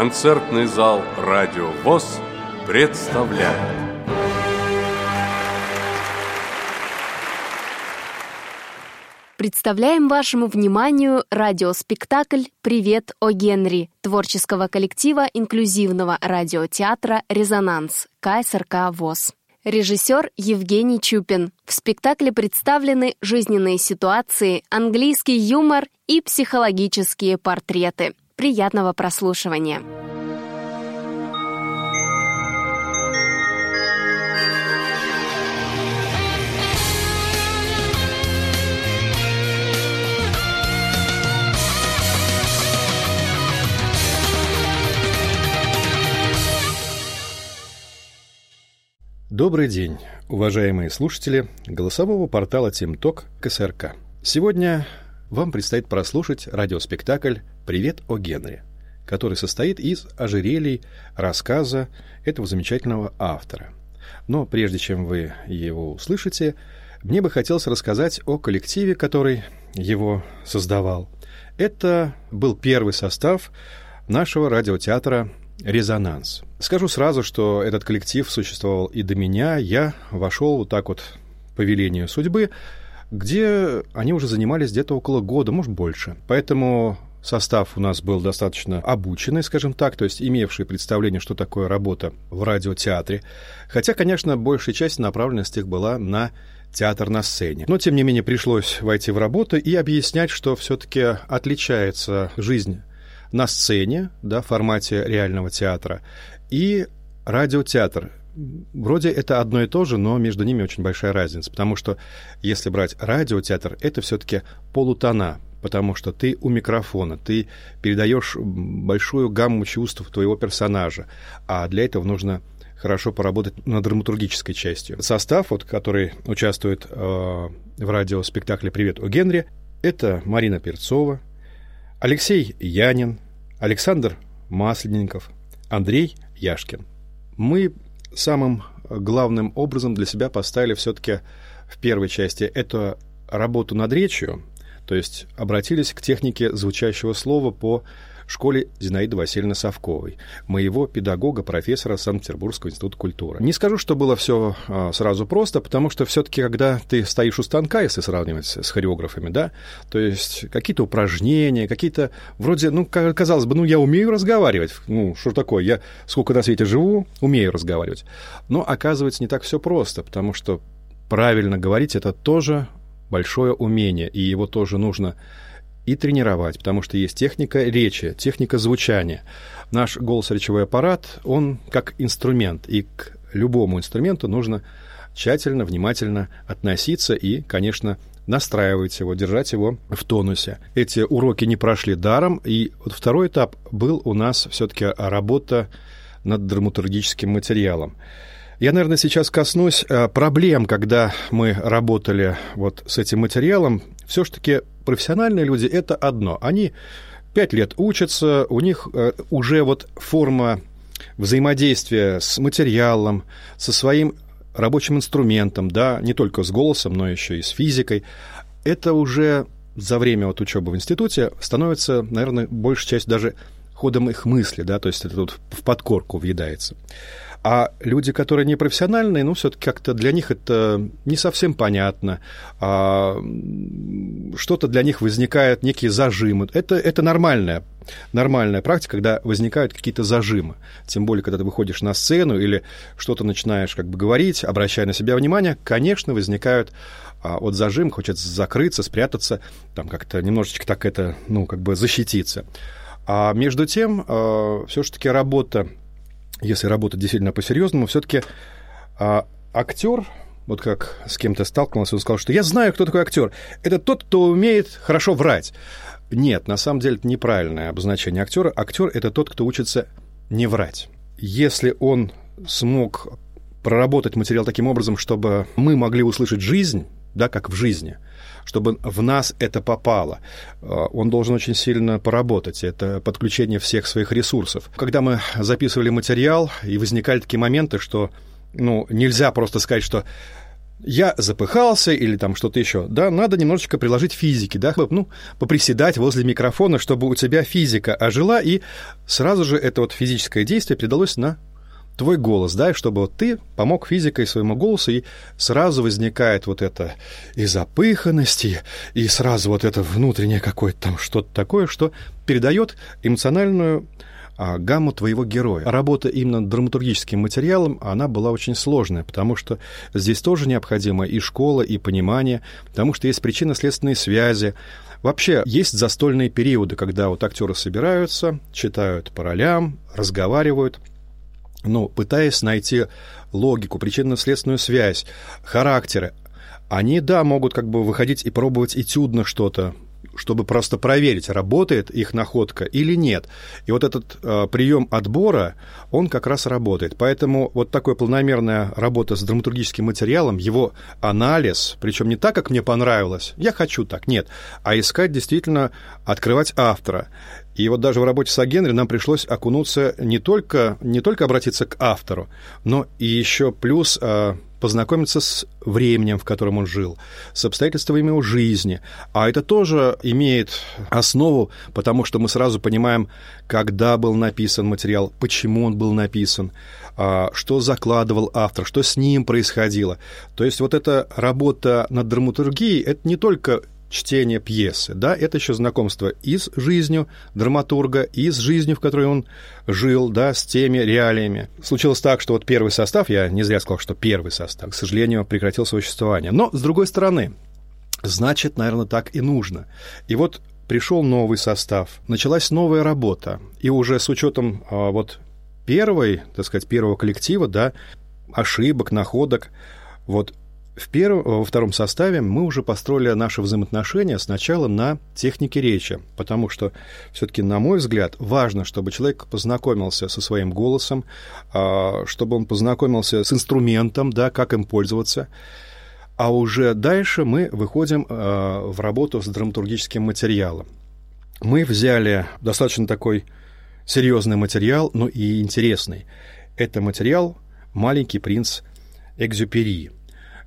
Концертный зал «Радио ВОС» представляет. Представляем вашему вниманию радиоспектакль «Привет, О' Генри» творческого коллектива Инклюзивного радиотеатра «Резонанс» КСРК ВОС. Режиссер Евгений Чупин. В спектакле представлены жизненные ситуации, английский юмор и психологические портреты. Приятного прослушивания! Добрый день, уважаемые слушатели голосового портала Тимток КСРК. Сегодня вам предстоит прослушать радиоспектакль «Привет, О' Генри», который состоит из ожерелий рассказа этого замечательного автора. Но прежде чем вы его услышите, мне бы хотелось рассказать о коллективе, который его создавал. Это был первый состав нашего радиотеатра «Резонанс». Скажу сразу, что этот коллектив существовал и до меня. Я вошел вот так вот по велению судьбы, где они уже занимались где-то около года, может, больше. Поэтому состав у нас был достаточно обученный, скажем так, то есть имевший представление, что такое работа в радиотеатре. Хотя, конечно, большая часть направленности их была на театр на сцене. Но, тем не менее, пришлось войти в работу и объяснять, что все-таки отличается жизнь на сцене, да, в формате реального театра, и радиотеатр. Вроде это одно и то же, но между ними очень большая разница, потому что если брать радиотеатр, это все-таки полутона, потому что ты у микрофона, ты передаешь большую гамму чувств твоего персонажа, а для этого нужно хорошо поработать над драматургической частью. Состав, вот, который участвует в радиоспектакле «Привет, О' Генри», это Марина Перцова, Алексей Янин, Александр Масленников, Андрей Яшкин. Мы самым главным образом для себя поставили все-таки в первой части эту работу над речью, то есть обратились к технике звучащего слова по школе Зинаиды Васильевны Савковой, моего педагога, профессора Санкт-Петербургского института культуры. Не скажу, что было все сразу просто, потому что все-таки, когда ты стоишь у станка, если сравнивать с хореографами, да, то есть какие-то упражнения, какие-то вроде, ну, казалось бы, ну, я умею разговаривать, ну, что такое, я сколько на свете живу, умею разговаривать. Но оказывается, не так все просто, потому что правильно говорить — это тоже большое умение, и его тоже нужно и тренировать, потому что есть техника речи, техника звучания. Наш голос-речевой аппарат, он как инструмент, и к любому инструменту нужно тщательно, внимательно относиться и, конечно, настраивать его, держать его в тонусе. Эти уроки не прошли даром, и вот второй этап был у нас все-таки работа над драматургическим материалом. Я, наверное, сейчас коснусь проблем, когда мы работали вот с этим материалом. Все-таки профессиональные люди — это одно. Они 5 лет учатся, у них уже вот форма взаимодействия с материалом, со своим рабочим инструментом, да, не только с голосом, но еще и с физикой. Это уже за время вот учебы в институте становится, наверное, большая часть даже ходом их мысли, да, то есть это тут в подкорку въедается. А люди, которые не профессиональные, ну, все-таки как-то для них это не совсем понятно. Что-то для них возникает, некие зажимы. Это нормальная практика, когда возникают какие-то зажимы. Тем более, когда ты выходишь на сцену или что-то начинаешь как бы говорить, обращая на себя внимание, конечно, возникают от зажима, хочется закрыться, спрятаться, там как-то немножечко так это, ну, как бы защититься. А между тем, все-таки работа, если работать действительно по-серьезному, все-таки актер, вот как с кем-то сталкивался, он сказал, что я знаю, кто такой актер. Это тот, кто умеет хорошо врать. Нет, на самом деле это неправильное обозначение актера. Актер — это тот, кто учится не врать. Если он смог проработать материал таким образом, чтобы мы могли услышать жизнь, да, как в жизни, чтобы в нас это попало. Он должен очень сильно поработать. Это подключение всех своих ресурсов. Когда мы записывали материал, и возникали такие моменты, что, ну, нельзя просто сказать, что я запыхался или там что-то еще, да, надо немножечко приложить физики, да, ну, поприседать возле микрофона, чтобы у тебя физика ожила, и сразу же это вот физическое действие передалось на твой голос, да, чтобы вот ты помог физикой своему голосу, и сразу возникает вот это и запыханность, и сразу вот это внутреннее какое-то там что-то такое, что передает эмоциональную гамму твоего героя. Работа именно над драматургическим материалом, она была очень сложная, потому что здесь тоже необходима и школа, и понимание, потому что есть причинно-следственные связи. Вообще, есть застольные периоды, когда вот актеры собираются, читают по ролям, разговаривают, но пытаясь найти логику, причинно-следственную связь, характеры. Они, да, могут как бы выходить и пробовать этюдно что-то, чтобы просто проверить, работает их находка или нет. И вот этот прием отбора, он как раз работает. Поэтому вот такая планомерная работа с драматургическим материалом, его анализ, причем не так, как мне понравилось, я хочу так, нет, а искать действительно, открывать автора. И вот даже в работе с О' Генри нам пришлось окунуться не только обратиться к автору, но и еще плюс познакомиться с временем, в котором он жил, с обстоятельствами его жизни. А это тоже имеет основу, потому что мы сразу понимаем, когда был написан материал, почему он был написан, что закладывал автор, что с ним происходило. То есть вот эта работа над драматургией — это не только чтение пьесы, да, это еще знакомство и с жизнью драматурга, и с жизнью, в которой он жил, да, с теми реалиями. Случилось так, что вот первый состав, я не зря сказал, что первый состав, к сожалению, прекратил свое существование. Но, с другой стороны, значит, наверное, так и нужно. И вот пришел новый состав, началась новая работа, и уже с учетом вот первого коллектива, да, ошибок, находок, вот, во втором составе мы уже построили наши взаимоотношения сначала на технике речи, потому что все-таки, на мой взгляд, важно, чтобы человек познакомился со своим голосом, чтобы он познакомился с инструментом, да, как им пользоваться, а уже дальше мы выходим в работу с драматургическим материалом. Мы взяли достаточно такой серьезный материал, но и интересный. Это материал «Маленький принц» Экзюпери.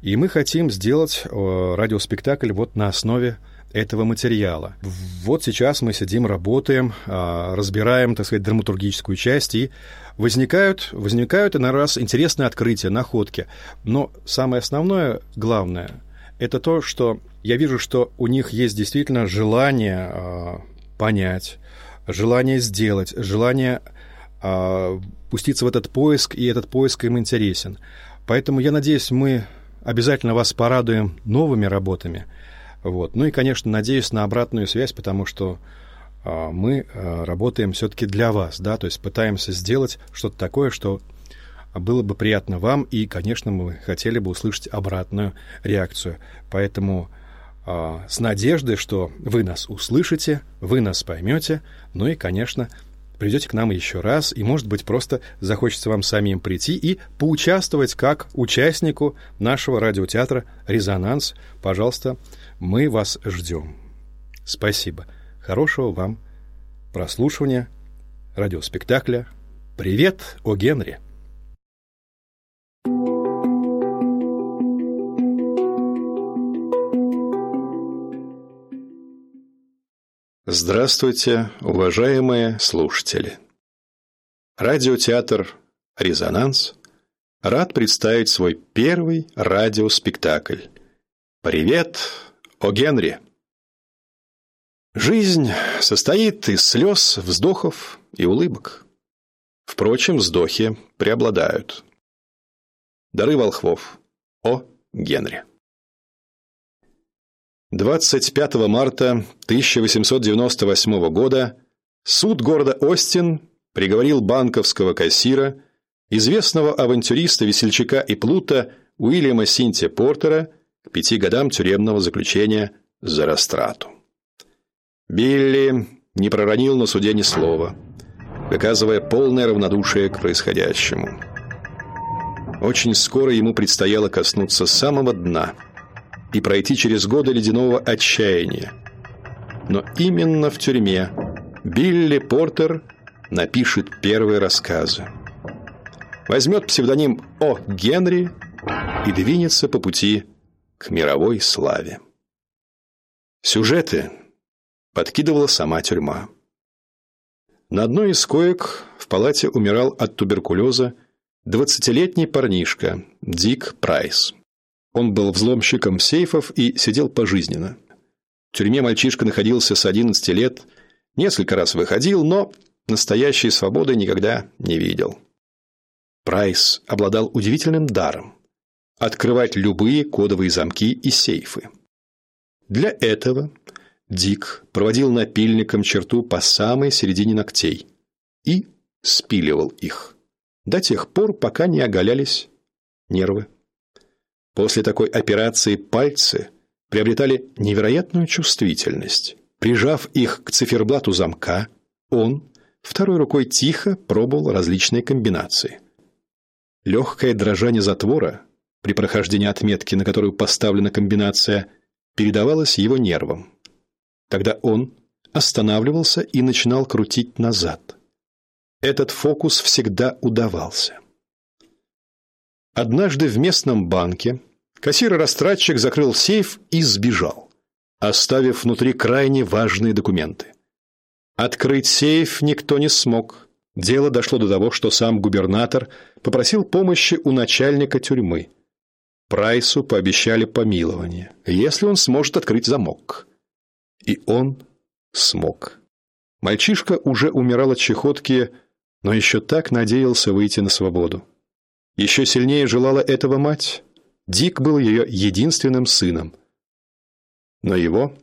И мы хотим сделать радиоспектакль вот на основе этого материала. Вот сейчас мы сидим, работаем, разбираем, так сказать, драматургическую часть, и возникают иной раз интересные открытия, находки. Но самое основное, главное, это то, что я вижу, что у них есть действительно желание понять, желание сделать, желание пуститься в этот поиск, и этот поиск им интересен. Поэтому, я надеюсь, мы обязательно вас порадуем новыми работами. Вот. Ну и, конечно, надеюсь на обратную связь, потому что мы работаем все-таки для вас, да, то есть пытаемся сделать что-то такое, что было бы приятно вам, и, конечно, мы хотели бы услышать обратную реакцию. Поэтому с надеждой, что вы нас услышите, вы нас поймете, ну и, конечно, придете к нам еще раз, и, может быть, просто захочется вам самим прийти и поучаствовать как участнику нашего радиотеатра «Резонанс». Пожалуйста, мы вас ждем. Спасибо. Хорошего вам прослушивания радиоспектакля «Привет, О' Генри». Здравствуйте, уважаемые слушатели! Радиотеатр «Резонанс» рад представить свой первый радиоспектакль «Привет, О' Генри!». Жизнь состоит из слез, вздохов и улыбок. Впрочем, вздохи преобладают. Дары волхвов. О' Генри. 25 марта 1898 года суд города Остин приговорил банковского кассира, известного авантюриста, весельчака и плута Уильяма Синти Портера к 5 годам тюремного заключения за растрату. Билли не проронил на суде ни слова, выказывая полное равнодушие к происходящему. Очень скоро ему предстояло коснуться самого дна и пройти через годы ледяного отчаяния. Но именно в тюрьме Билли Портер напишет первые рассказы. Возьмет псевдоним О' Генри и двинется по пути к мировой славе. Сюжеты подкидывала сама тюрьма. На одной из коек в палате умирал от туберкулеза 20-летний парнишка Дик Прайс. Он был взломщиком сейфов и сидел пожизненно. В тюрьме мальчишка находился с 11 лет, несколько раз выходил, но настоящей свободы никогда не видел. Прайс обладал удивительным даром – открывать любые кодовые замки и сейфы. Для этого Дик проводил напильником черту по самой середине ногтей и спиливал их до тех пор, пока не оголялись нервы. После такой операции пальцы приобретали невероятную чувствительность. Прижав их к циферблату замка, он второй рукой тихо пробовал различные комбинации. Легкое дрожание затвора при прохождении отметки, на которую поставлена комбинация, передавалось его нервам. Тогда он останавливался и начинал крутить назад. Этот фокус всегда удавался. Однажды в местном банке кассир-растратчик закрыл сейф и сбежал, оставив внутри крайне важные документы. Открыть сейф никто не смог. Дело дошло до того, что сам губернатор попросил помощи у начальника тюрьмы. Прайсу пообещали помилование, если он сможет открыть замок. И он смог. Мальчишка уже умирал от чехотки, но еще так надеялся выйти на свободу. Еще сильнее желала этого мать. Дик был ее единственным сыном. Но его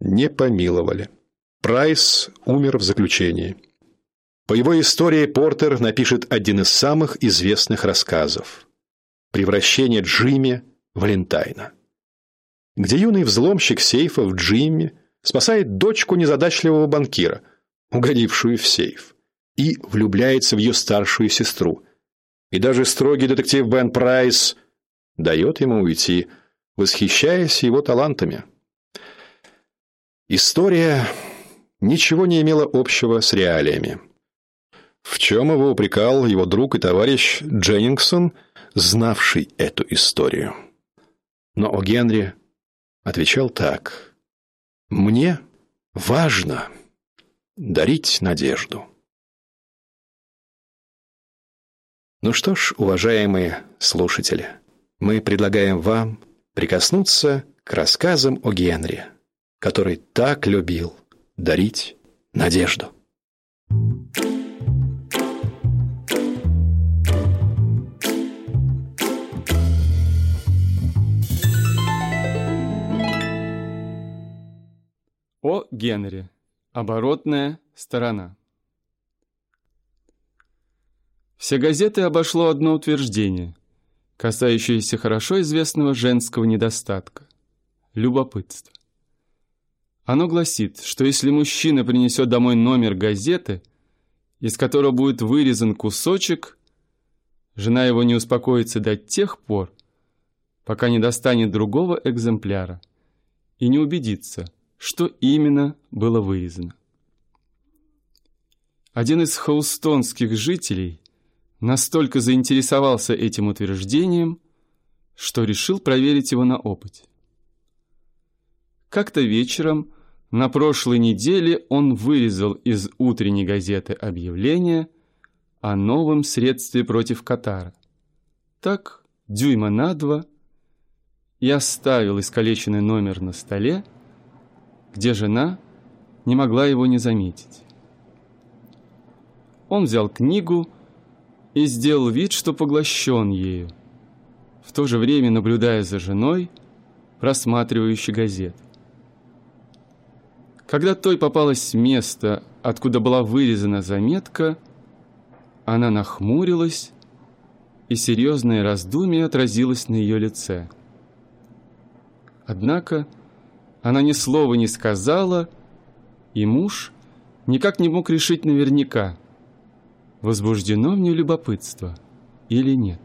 не помиловали. Прайс умер в заключении. По его истории Портер напишет один из самых известных рассказов «Превращение Джимми Валентайна», где юный взломщик сейфов Джимми спасает дочку незадачливого банкира, угодившую в сейф, и влюбляется в ее старшую сестру. И даже строгий детектив Бен Прайс дает ему уйти, восхищаясь его талантами. История ничего не имела общего с реалиями. В чем его упрекал его друг и товарищ Дженнингсон, знавший эту историю. Но О. Генри отвечал так: «Мне важно дарить надежду». Ну что ж, уважаемые слушатели, мы предлагаем вам прикоснуться к рассказам о Генри, который так любил дарить надежду. О. Генри. Оборотная сторона. Все газеты обошло одно утверждение, касающееся хорошо известного женского недостатка – любопытства. Оно гласит, что если мужчина принесет домой номер газеты, из которого будет вырезан кусочек, жена его не успокоится до тех пор, пока не достанет другого экземпляра и не убедится, что именно было вырезано. Один из хаустонских жителей настолько заинтересовался этим утверждением, что решил проверить его на опыте. Как-то вечером на прошлой неделе он вырезал из утренней газеты объявление о новом средстве против катара, так дюйма на 2, и оставил искалеченный номер на столе, где жена не могла его не заметить. Он взял книгу и сделал вид, что поглощен ею, в то же время наблюдая за женой, просматривающей газету. Когда той попалось место, откуда была вырезана заметка, она нахмурилась, и серьезное раздумие отразилось на ее лице. Однако она ни слова не сказала, и муж никак не мог решить наверняка, возбуждено в ней любопытство или нет.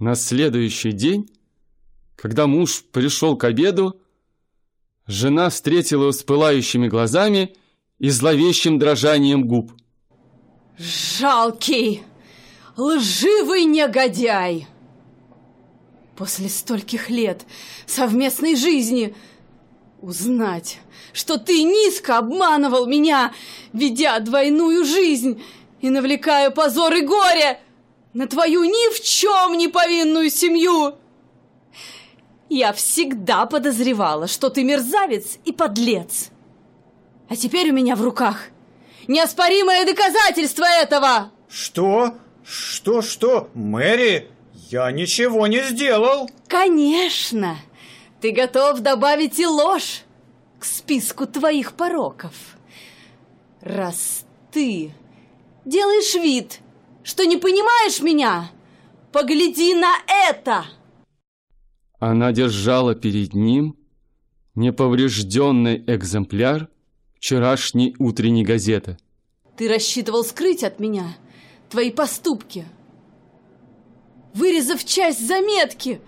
На следующий день Когда муж пришел к обеду, жена встретила его с пылающими глазами и зловещим дрожанием губ. «Жалкий, лживый негодяй! После стольких лет совместной жизни узнать, что ты низко обманывал меня, ведя двойную жизнь и навлекая позор и горе на твою ни в чем не повинную семью! Я всегда подозревала, что ты мерзавец и подлец. А теперь у меня в руках неоспоримое доказательство этого!» «Что? Что? Мэри, я ничего не сделал!» «Конечно! Ты готов добавить и ложь к списку твоих пороков. Раз ты делаешь вид, что не понимаешь меня, погляди на это!» Она держала перед ним неповрежденный экземпляр вчерашней утренней газеты. «Ты рассчитывал скрыть от меня твои поступки, вырезав часть заметки.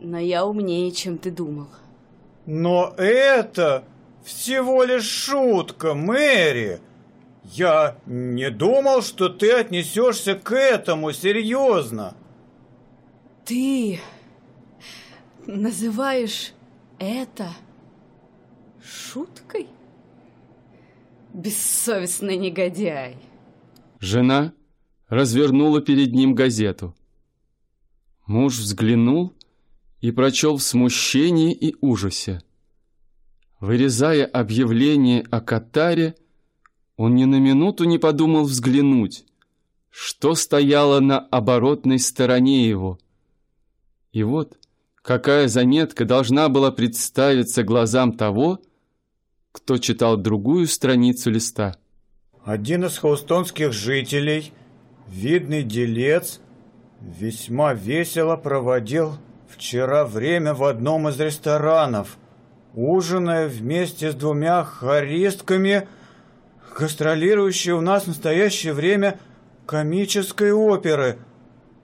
Но я умнее, чем ты думал». «Но это всего лишь шутка, Мэри. Я не думал, что ты отнесешься к этому серьезно». «Ты называешь это шуткой? Бессовестный негодяй!» Жена развернула перед ним газету. Муж взглянул и прочел в смущении и ужасе. Вырезая объявление о Катаре, он ни на минуту не подумал взглянуть, что стояло на оборотной стороне его. И вот какая заметка должна была представиться глазам того, кто читал другую страницу листа. «Один из хаустонских жителей, видный делец, весьма весело проводил вчера время в одном из ресторанов, ужиная вместе с двумя хористками, гастролирующие у нас в настоящее время комической оперы.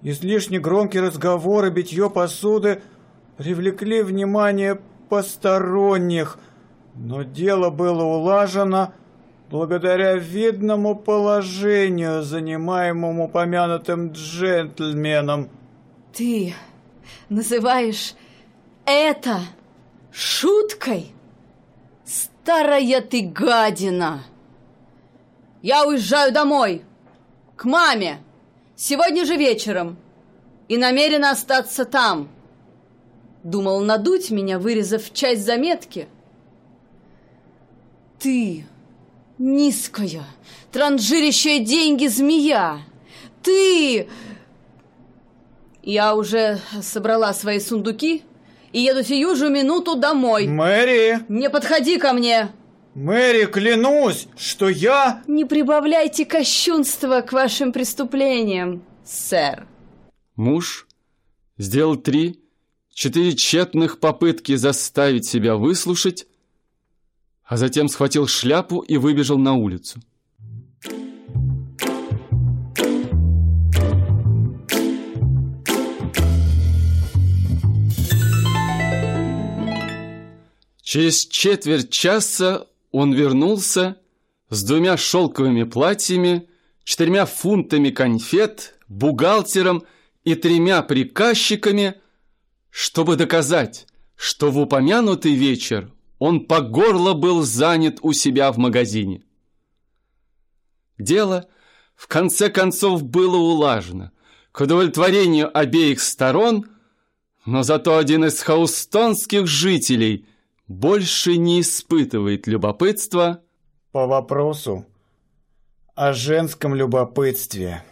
Излишне громкие разговоры, битье посуды привлекли внимание посторонних, но дело было улажено благодаря видному положению, занимаемому упомянутым джентльменом». «Ты называешь это шуткой? Старая ты гадина! Я уезжаю домой, к маме, сегодня же вечером, и намерена остаться там. Думал надуть меня, вырезав часть заметки. Ты, низкая, транжирящая деньги змея! Ты...» «Я уже собрала свои сундуки и еду сию же минуту домой». «Мэри!» «Не подходи ко мне!» «Мэри, клянусь, что я...» «Не прибавляйте кощунства к вашим преступлениям, сэр». Муж сделал 3-4 тщетных попытки заставить себя выслушать, а затем схватил шляпу и выбежал на улицу. Через 15 минут он вернулся с 2 шелковыми платьями, 4 фунтами конфет, бухгалтером и 3 приказчиками, чтобы доказать, что в упомянутый вечер он по горло был занят у себя в магазине. Дело, в конце концов, было улажено к удовлетворению обеих сторон, но зато один из хаустонских жителей больше не испытывает любопытства по вопросу о женском любопытстве.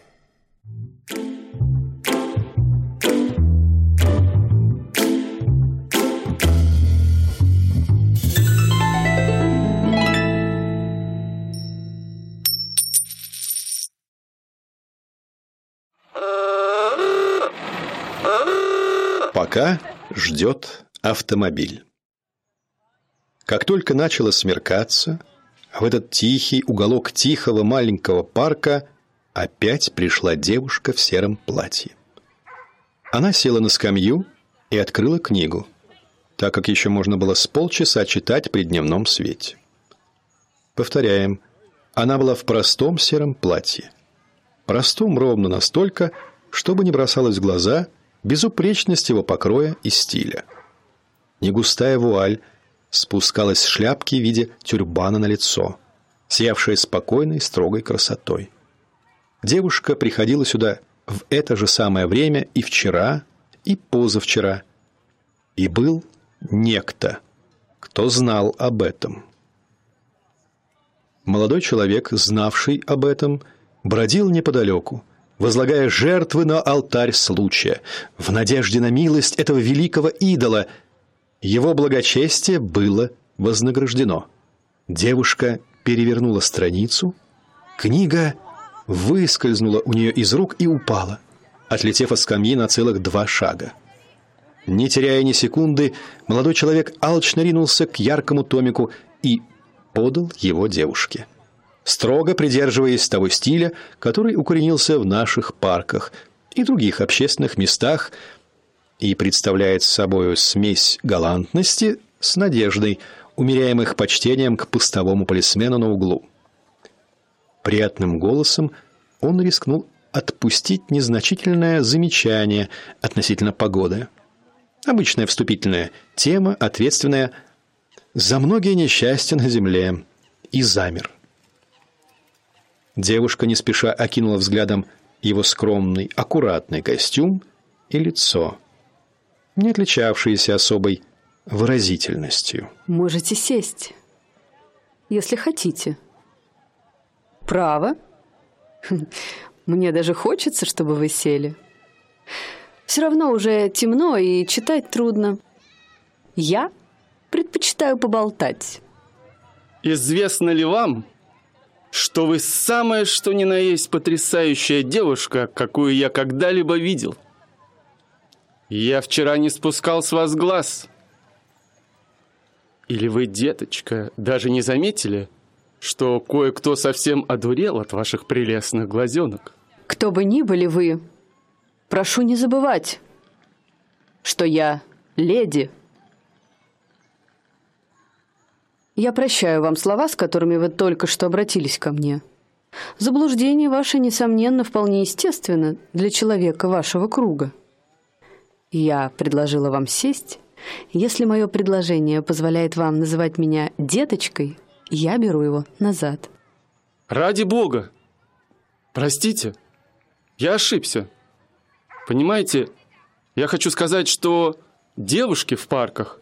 Пока ждет автомобиль. Как только начало смеркаться, в этот тихий уголок тихого маленького парка опять пришла девушка в сером платье. Она села на скамью и открыла книгу, так как еще можно было с полчаса читать при дневном свете. Повторяем, она была в простом сером платье. Простом ровно настолько, чтобы не бросалось в глаза безупречность его покроя и стиля. Негустая вуаль спускалась с шляпки в виде тюрбана на лицо, сиявшая спокойной, строгой красотой. Девушка приходила сюда в это же самое время и вчера, и позавчера. И был некто, кто знал об этом. Молодой человек, знавший об этом, бродил неподалеку, возлагая жертвы на алтарь случая, в надежде на милость этого великого идола. Его благочестие было вознаграждено. Девушка перевернула страницу, книга выскользнула у нее из рук и упала, отлетев от скамьи на целых 2 шага. Не теряя ни секунды, молодой человек алчно ринулся к яркому томику и подал его девушке, строго придерживаясь того стиля, который укоренился в наших парках и других общественных местах и представляет собою смесь галантности с надеждой, умеряемых почтением к постовому полисмену на углу. Приятным голосом он рискнул отпустить незначительное замечание относительно погоды. Обычная вступительная тема, ответственная за многие несчастья на земле, и замер. Девушка не спеша окинула взглядом его скромный, аккуратный костюм и лицо, не отличавшееся особой выразительностью. «Можете сесть, если хотите. Право. Мне даже хочется, чтобы вы сели. Все равно уже темно и читать трудно. Я предпочитаю поболтать. Известно ли вам, что вы самая что ни на есть потрясающая девушка, какую я когда-либо видел? Я вчера не спускал с вас глаз. Или вы, деточка, даже не заметили, что кое-кто совсем одурел от ваших прелестных глазенок? Кто бы ни были вы, прошу не забывать, что я леди. Я прощаю вам слова, с которыми вы только что обратились ко мне. Заблуждение ваше, несомненно, вполне естественно для человека вашего круга. Я предложила вам сесть. Если мое предложение позволяет вам называть меня деточкой, я беру его назад». «Ради бога! Простите, я ошибся. Понимаете, я хочу сказать, что девушки в парках...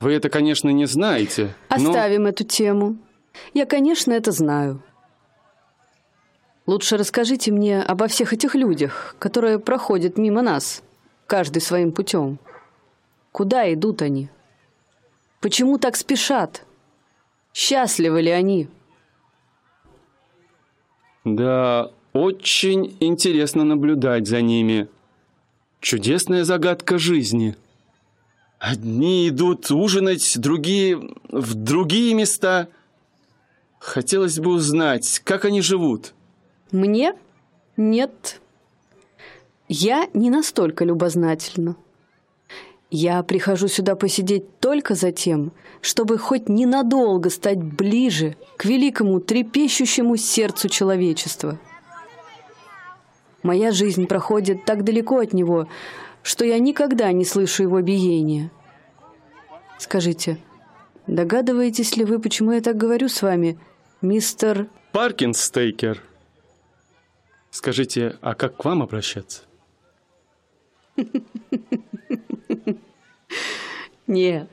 Вы это, конечно, не знаете, но...» «Оставим эту тему. Я, конечно, это знаю. Лучше расскажите мне обо всех этих людях, которые проходят мимо нас, каждый своим путем. Куда идут они? Почему так спешат? Счастливы ли они?» «Да, очень интересно наблюдать за ними. Чудесная загадка жизни. Одни идут ужинать, другие в другие места. Хотелось бы узнать, как они живут». «Мне? Нет. Я не настолько любознательна. Я прихожу сюда посидеть только за тем, чтобы хоть ненадолго стать ближе к великому трепещущему сердцу человечества. Моя жизнь проходит так далеко от него, что я никогда не слышу его биения. Скажите, догадываетесь ли вы, почему я так говорю с вами, мистер...» «Паркинстейкер. Скажите, а как к вам обращаться?» «Нет,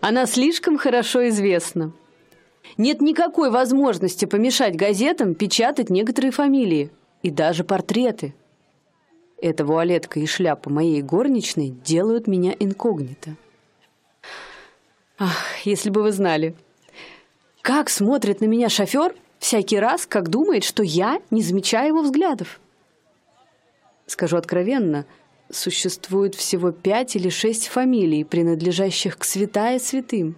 она слишком хорошо известна. Нет никакой возможности помешать газетам печатать некоторые фамилии и даже портреты. Эта вуалетка и шляпа моей горничной делают меня инкогнито. Ах, если бы вы знали, как смотрит на меня шофер всякий раз, как думает, что я не замечаю его взглядов. Скажу откровенно, существует всего 5 или 6 фамилий, принадлежащих к святая святым.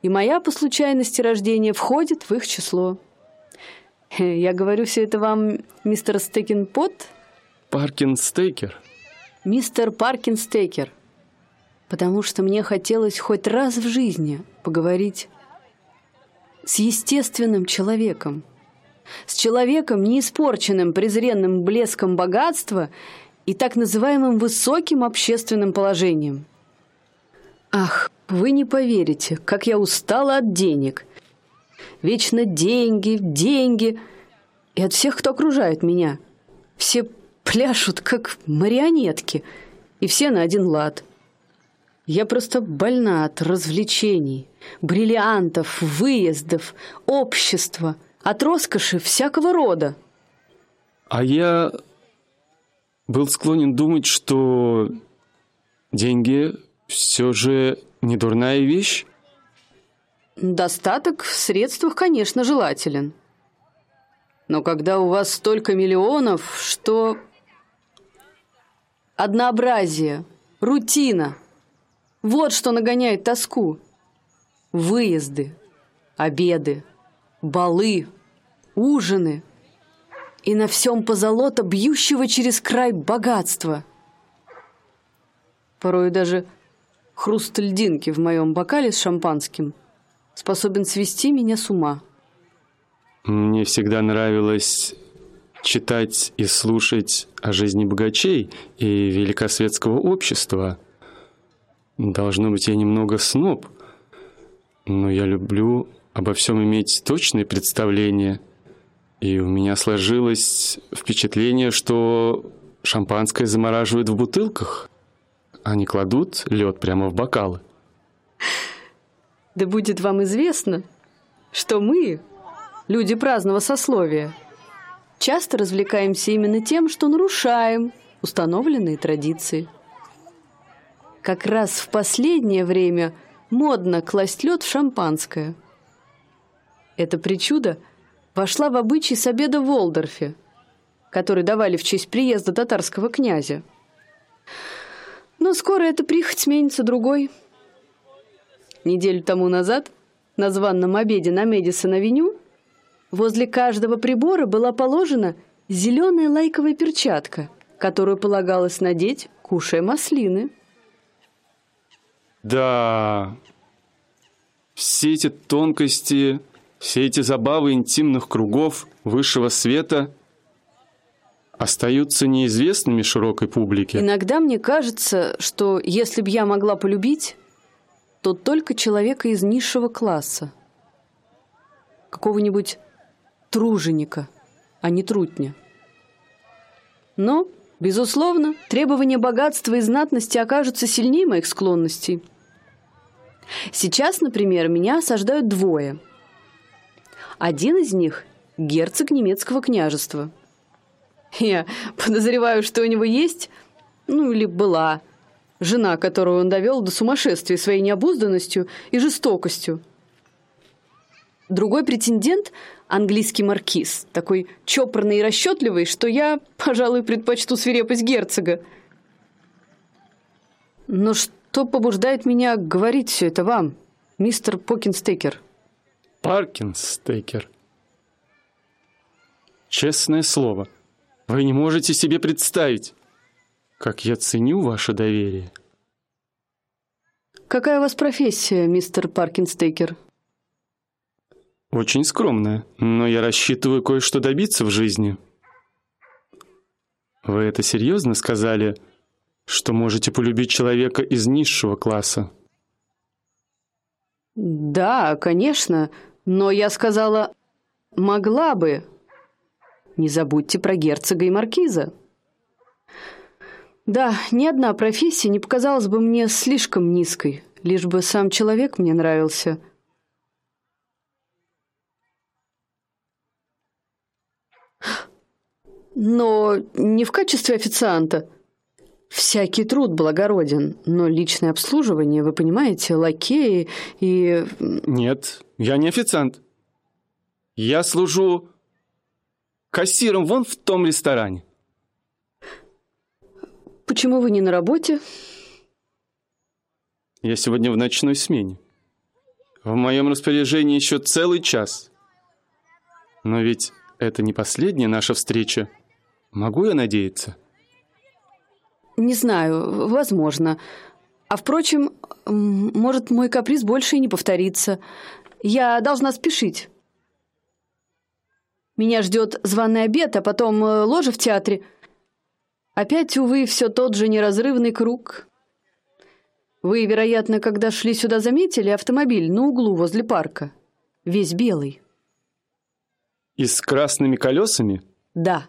И моя по случайности рождения входит в их число. Я говорю все это вам, мистер Стекинпот?» «Паркинстейкер. мистер Паркинстекер, потому что мне хотелось хоть раз в жизни поговорить с естественным человеком, с человеком, не испорченным презренным блеском богатства и так называемым высоким общественным положением. Ах, вы не поверите, как я устала от денег. Вечно деньги, деньги. И от всех, кто окружает меня. Все пляшут, как марионетки. И все на один лад. Я просто больна от развлечений, бриллиантов, выездов, общества, от роскоши всякого рода. А я был склонен думать, что деньги все же не дурная вещь. Достаток в средствах, конечно, желателен. Но когда у вас столько миллионов, что однообразие, рутина, вот что нагоняет тоску. Выезды, обеды, балы, ужины и на всем позолота, бьющего через край богатства. Порой даже хруст льдинки в моем бокале с шампанским способен свести меня с ума. Мне всегда нравилось читать и слушать о жизни богачей и великосветского общества. Должно быть, я немного сноб, но я люблю обо всем иметь точные представления. И у меня сложилось впечатление, что шампанское замораживают в бутылках. Они кладут лед прямо в бокалы. Да будет вам известно, что мы, люди праздного сословия, часто развлекаемся именно тем, что нарушаем установленные традиции. Как раз в последнее время модно класть лед в шампанское. Эта причуда вошла в обычай с обеда в Уолдорфе, который давали в честь приезда татарского князя. Но скоро эта прихоть сменится другой. Неделю тому назад на званном обеде на Мэдисон-авеню возле каждого прибора была положена зеленая лайковая перчатка, которую полагалось надеть, кушая маслины. Да, все эти тонкости, все эти забавы интимных кругов высшего света остаются неизвестными широкой публике. Иногда мне кажется, что если бы я могла полюбить, то только человека из низшего класса, какого-нибудь труженика, а не трутня. Но, безусловно, требования богатства и знатности окажутся сильнее моих склонностей. Сейчас, например, меня осаждают двое. Один из них – герцог немецкого княжества. Я подозреваю, что у него есть, или была, жена, которую он довел до сумасшествия своей необузданностью и жестокостью. Другой претендент – английский маркиз, такой чопорный и расчетливый, что я, пожалуй, предпочту свирепость герцога. Но что побуждает меня говорить все это вам, мистер Паркинстекер? Паркинстекер. Честное слово. Вы не можете себе представить, как я ценю ваше доверие. Какая у вас профессия, мистер Паркинстекер? Очень скромная, но я рассчитываю кое-что добиться в жизни. Вы это серьезно сказали, что можете полюбить человека из низшего класса? Да, конечно, но я сказала, могла бы. Не забудьте про герцога и маркиза. Да, ни одна профессия не показалась бы мне слишком низкой, лишь бы сам человек мне нравился. Но не в качестве официанта. Всякий труд благороден, но личное обслуживание, вы понимаете, лакеи и... Нет, я не официант. Я служу... кассиром вон в том ресторане. Почему вы не на работе? Я сегодня в ночной смене. В моем распоряжении еще целый час. Но ведь это не последняя наша встреча. Могу я надеяться? Не знаю, возможно. А впрочем, может, мой каприз больше и не повторится. Я должна спешить. Меня ждет званый обед, а потом ложа в театре. Опять, увы, все тот же неразрывный круг. Вы, вероятно, когда шли сюда, заметили автомобиль на углу возле парка. Весь белый. И с красными колесами? Да.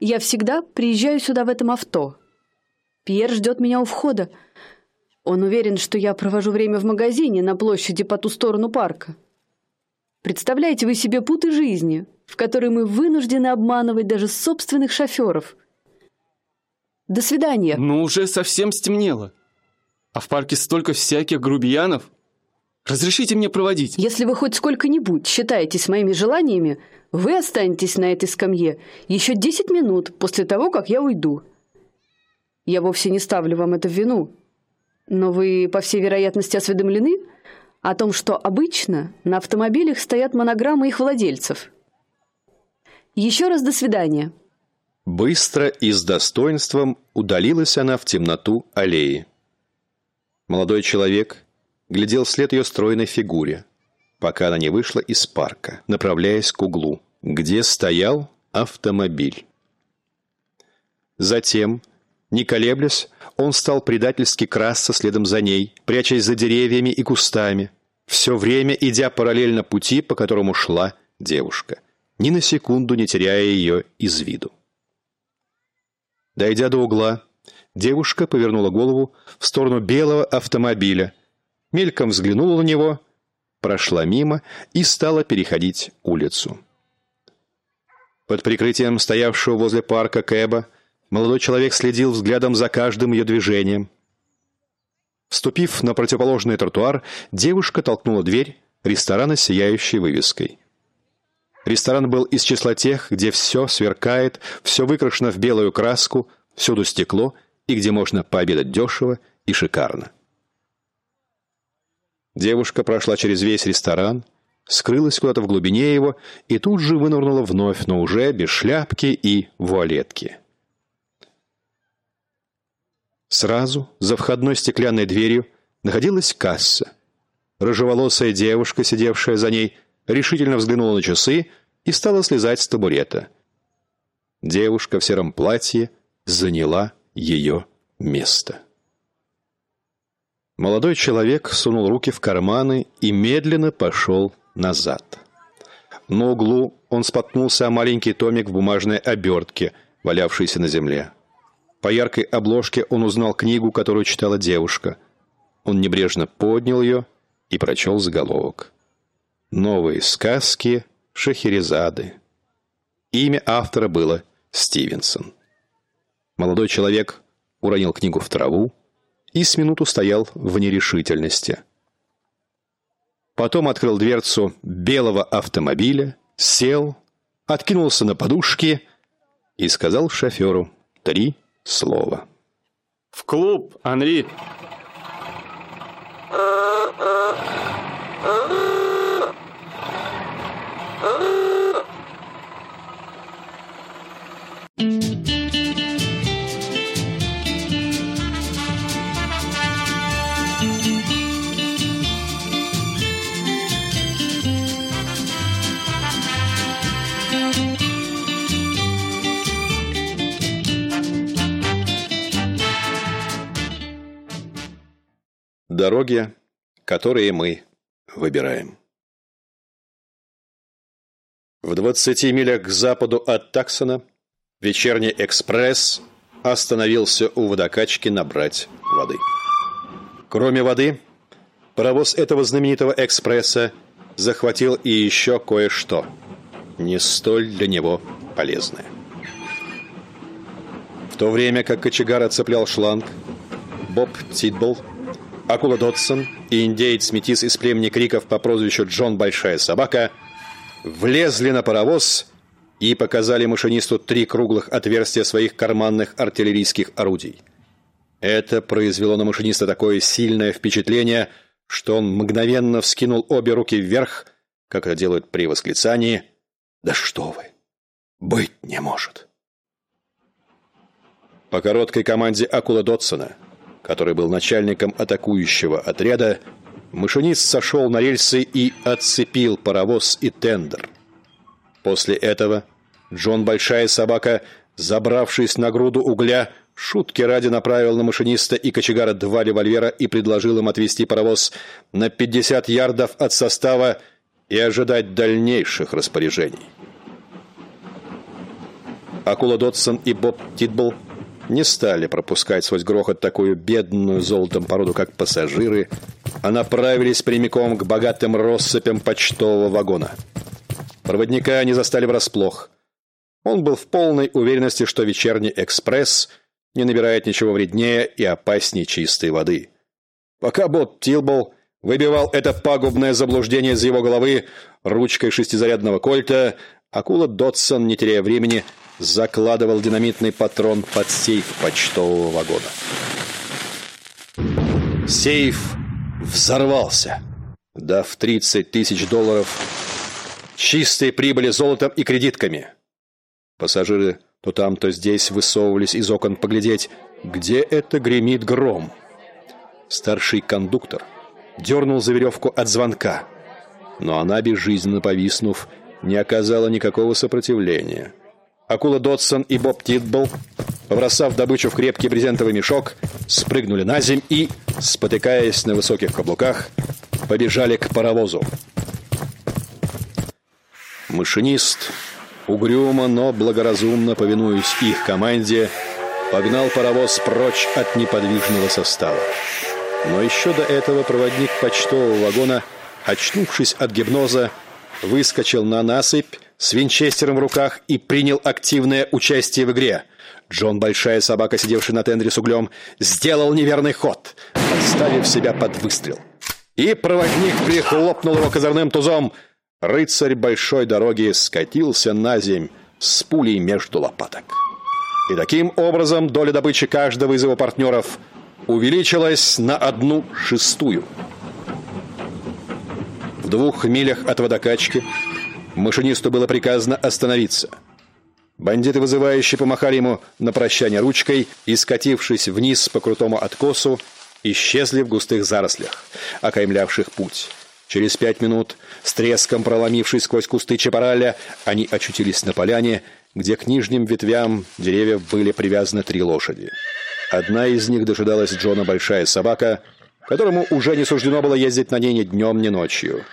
Я всегда приезжаю сюда в этом авто. Пьер ждет меня у входа. Он уверен, что я провожу время в магазине на площади по ту сторону парка. Представляете вы себе путы жизни, в которой мы вынуждены обманывать даже собственных шоферов. До свидания. Ну, уже совсем стемнело. А в парке столько всяких грубиянов. Разрешите мне проводить? Если вы хоть сколько-нибудь считаетесь моими желаниями, вы останетесь на этой скамье еще 10 минут после того, как я уйду. Я вовсе не ставлю вам это в вину. Но вы, по всей вероятности, осведомлены о том, что обычно на автомобилях стоят монограммы их владельцев. Еще раз до свидания. Быстро и с достоинством удалилась она в темноту аллеи. Молодой человек глядел вслед ее стройной фигуре, пока она не вышла из парка, направляясь к углу, где стоял автомобиль. Затем, не колеблясь, он стал предательски красться следом за ней, прячась за деревьями и кустами, все время идя параллельно пути, по которому шла девушка, ни на секунду не теряя ее из виду. Дойдя до угла, девушка повернула голову в сторону белого автомобиля, мельком взглянула на него, прошла мимо и стала переходить улицу. Под прикрытием стоявшего возле парка кэба молодой человек следил взглядом за каждым ее движением. Вступив на противоположный тротуар, девушка толкнула дверь ресторана с сияющей вывеской. Ресторан был из числа тех, где все сверкает, все выкрашено в белую краску, всюду стекло и где можно пообедать дешево и шикарно. Девушка прошла через весь ресторан, скрылась куда-то в глубине его и тут же вынырнула вновь, но уже без шляпки и вуалетки. Сразу за входной стеклянной дверью находилась касса. Рыжеволосая девушка, сидевшая за ней, решительно взглянула на часы и стала слезать с табурета. Девушка в сером платье заняла ее место. Молодой человек сунул руки в карманы и медленно пошел назад. На углу он споткнулся о маленький томик в бумажной обертке, валявшийся на земле. По яркой обложке он узнал книгу, которую читала девушка. Он небрежно поднял ее и прочел заголовок. «Новые сказки Шахерезады». Имя автора было Стивенсон. Молодой человек уронил книгу в траву и с минуту стоял в нерешительности. Потом открыл дверцу белого автомобиля, сел, откинулся на подушки и сказал шоферу 3 слова. В клуб, Анри! Дороги, которые мы выбираем. В 20 милях к западу от Таксона вечерний экспресс остановился у водокачки набрать воды. Кроме воды, паровоз этого знаменитого экспресса захватил и еще кое-что, не столь для него полезное. В то время как кочегар отцеплял шланг, Боб Титболл, акула Додсон и индеец-метис из племени Криков по прозвищу Джон Большая Собака влезли на паровоз и показали машинисту 3 круглых отверстия своих карманных артиллерийских орудий. Это произвело на машиниста такое сильное впечатление, что он мгновенно вскинул обе руки вверх, как это делают при восклицании «Да что вы! Быть не может!». по короткой команде Акула Додсона, который был начальником атакующего отряда, машинист сошел на рельсы и отцепил паровоз и тендер. После этого Джон Большая Собака, забравшись на груду угля, шутки ради направил на машиниста и кочегара два револьвера и предложил им отвезти паровоз на 50 ярдов от состава и ожидать дальнейших распоряжений. Акула Додсон и Боб Титбол не стали пропускать сквозь грохот такую бедную золотом породу, как пассажиры, а направились прямиком к богатым россыпям почтового вагона. Проводника они застали врасплох. Он был в полной уверенности, что вечерний экспресс не набирает ничего вреднее и опаснее чистой воды. Пока Боб Титбол выбивал это пагубное заблуждение из его головы ручкой шестизарядного кольта, Акула Додсон, не теряя времени, закладывал динамитный патрон под сейф почтового вагона. Сейф взорвался, дав $30 000 чистой прибыли золотом и кредитками. Пассажиры то там, то здесь высовывались из окон поглядеть, где это гремит гром. Старший кондуктор дернул за веревку от звонка, но она, безжизненно повиснув, не оказала никакого сопротивления. Акула Додсон и Боб Титбол, побросав добычу в крепкий брезентовый мешок, спрыгнули на земь и, спотыкаясь на высоких каблуках, побежали к паровозу. Машинист, угрюмо, но благоразумно повинуясь их команде, погнал паровоз прочь от неподвижного состава. Но еще до этого проводник почтового вагона, очнувшись от гипноза, выскочил на насыпь с винчестером в руках и принял активное участие в игре. Джон Большая Собака, сидевший на тендере с углем, сделал неверный ход, подставив себя под выстрел. И проводник прихлопнул его козырным тузом. Рыцарь большой дороги скатился на земь с пулей между лопаток. И таким образом доля добычи каждого из его партнеров увеличилась на 1/6. В 2 милях от водокачки машинисту было приказано остановиться. Бандиты вызывающе помахали ему на прощание ручкой и, скатившись вниз по крутому откосу, исчезли в густых зарослях, окаймлявших путь. Через 5 минут, с треском проломившись сквозь кусты чапараля, они очутились на поляне, где к нижним ветвям деревьев были привязаны 3 лошади. Одна из них дожидалась Джона Большая Собака, которому уже не суждено было ездить на ней ни днем, ни ночью.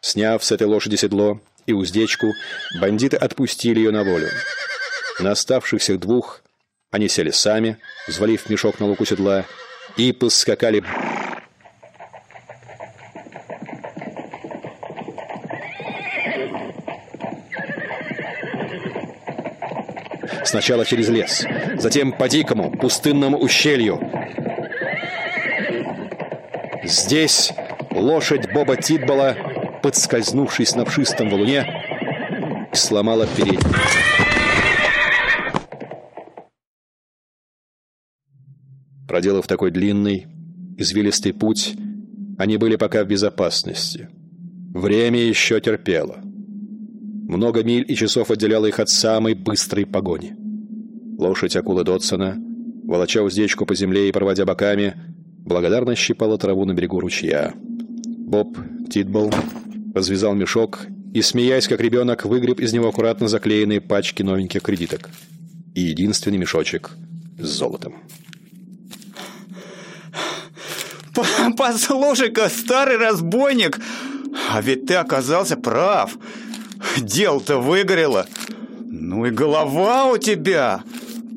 Сняв с этой лошади седло и уздечку, бандиты отпустили ее на волю. На оставшихся 2 они сели сами, взвалив мешок на луку седла, и поскакали. Сначала через лес, затем по дикому, пустынному ущелью. Здесь лошадь Боба Титбола, подскользнувшись на пшистом валуне, сломала переднюю. Проделав такой длинный, извилистый путь, они были пока в безопасности. Время еще терпело. Много миль и часов отделяло их от самой быстрой погони. Лошадь Акулы Додсона, волоча уздечку по земле и проводя боками, благодарно щипала траву на берегу ручья. Боб Титбол развязал мешок и, смеясь как ребенок, выгреб из него аккуратно заклеенные пачки новеньких кредиток и единственный мешочек с золотом. «Послушай-ка, старый разбойник, а ведь ты оказался прав. Дело-то выгорело. Ну и голова у тебя.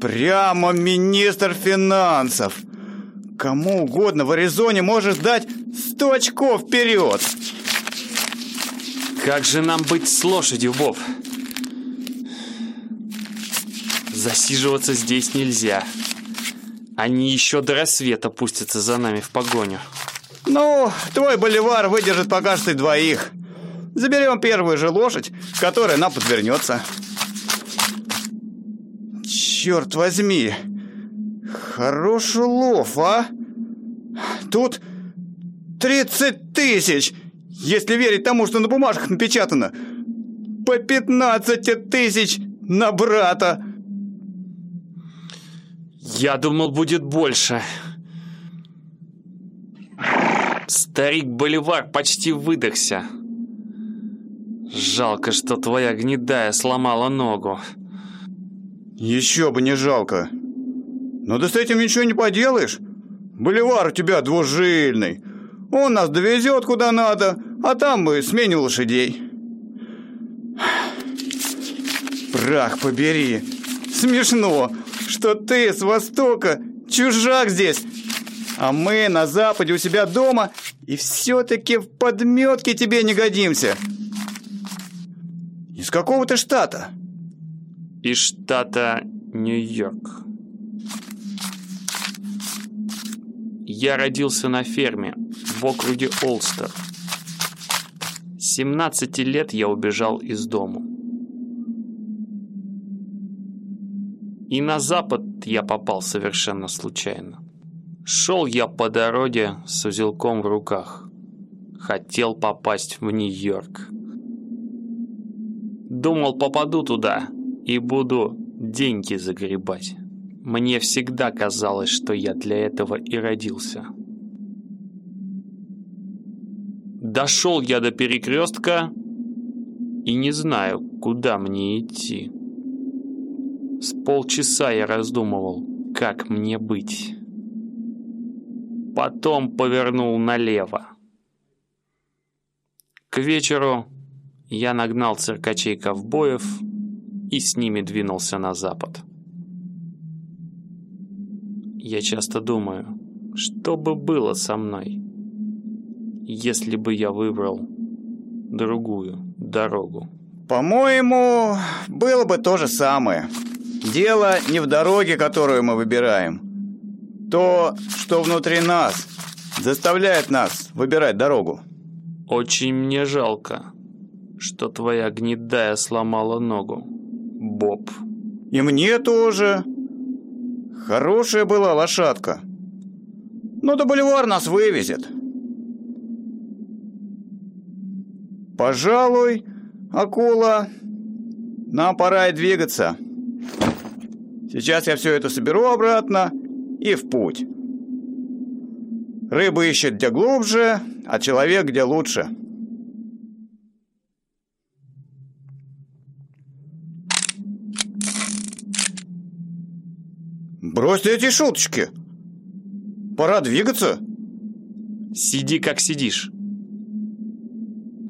Прямо министр финансов. Кому угодно в Аризоне можешь дать 100 очков вперед». «Как же нам быть с лошадью, Боб? Засиживаться здесь нельзя. Они еще до рассвета пустятся за нами в погоню». «Ну, твой боливар выдержит пока что 2. Заберем первую же лошадь, которая нам подвернется». «Черт возьми, хороший улов, а? Тут 30 000, если верить тому, что на бумажках напечатано. По 15 000 на брата». Я думал, будет больше. Старик Боливар почти выдохся. Жалко, что твоя гнедая сломала ногу. Еще бы не жалко. Но ты с этим ничего не поделаешь. Боливар у тебя двужильный. Он нас довезет куда надо, а там мы сменим лошадей. Прах побери. Смешно, что ты с Востока чужак здесь, а мы на Западе у себя дома, и все-таки в подметке тебе не годимся. Из какого ты штата? Из штата Нью-Йорк. Я родился на ферме в округе Олстер. 17 лет я убежал из дома. И на запад я попал совершенно случайно. Шел я по дороге с узелком в руках. Хотел попасть в Нью-Йорк. Думал, попаду туда и буду деньги загребать. Мне всегда казалось, что я для этого и родился. Дошел я до перекрестка и не знаю, куда мне идти. С полчаса я раздумывал, как мне быть. Потом повернул налево. К вечеру я нагнал циркачей-ковбоев и с ними двинулся на запад. Я часто думаю, что бы было со мной, если бы я выбрал другую дорогу. По-моему, было бы то же самое. Дело не в дороге, которую мы выбираем. То, что внутри нас, заставляет нас выбирать дорогу. Очень мне жалко, что твоя гнедая сломала ногу, Боб. И мне тоже. Хорошая была лошадка. Но до Боливар нас вывезет. Пожалуй, акула, нам пора и двигаться. Сейчас я все это соберу обратно и в путь. Рыба ищет где глубже, а человек где лучше. Брось эти шуточки. Пора двигаться. Сиди как сидишь.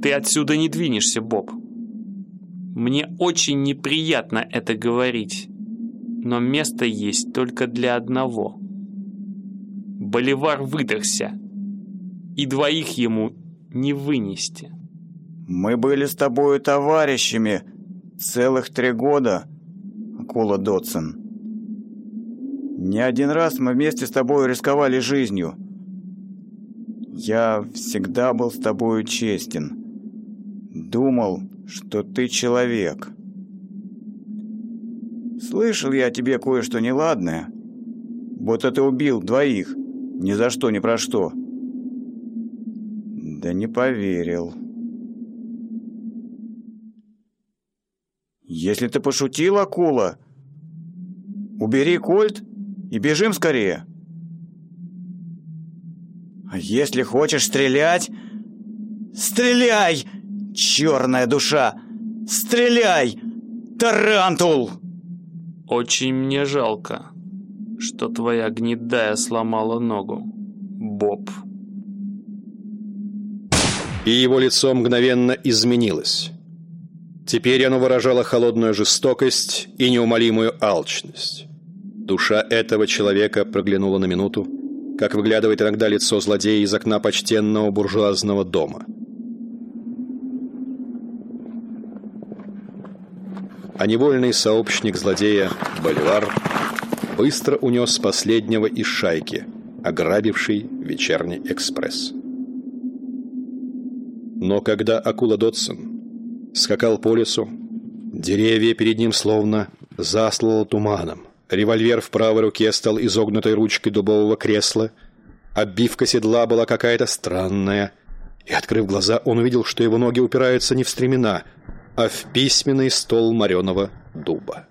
Ты отсюда не двинешься, Боб. Мне очень неприятно это говорить. Но место есть только для одного. Боливар выдохся, и двоих ему не вынести. Мы были с тобою товарищами целых 3 года, Акула Дотсон. Не один раз мы вместе с тобою рисковали жизнью. Я всегда был с тобою честен. Думал, что ты человек. Слышал я о тебе кое-что неладное. Вот это убил 2, ни за что, ни про что. Да не поверил. Если ты пошутил, акула, убери кольт и бежим скорее. А если хочешь стрелять, стреляй, черная душа, стреляй, тарантул! Очень мне жалко, что твоя гнедая сломала ногу, Боб. И его лицо мгновенно изменилось. Теперь оно выражало холодную жестокость и неумолимую алчность. Душа этого человека проглянула на минуту, как выглядывает иногда лицо злодея из окна почтенного буржуазного дома. А невольный сообщник злодея, Боливар, быстро унес последнего из шайки, ограбивший вечерний экспресс. Но когда акула Дотсон скакал по лесу, деревья перед ним словно заслало туманом. Револьвер в правой руке стал изогнутой ручкой дубового кресла. Обивка седла была какая-то странная. И, открыв глаза, он увидел, что его ноги упираются не в стремена, а в письменный стол мореного дуба.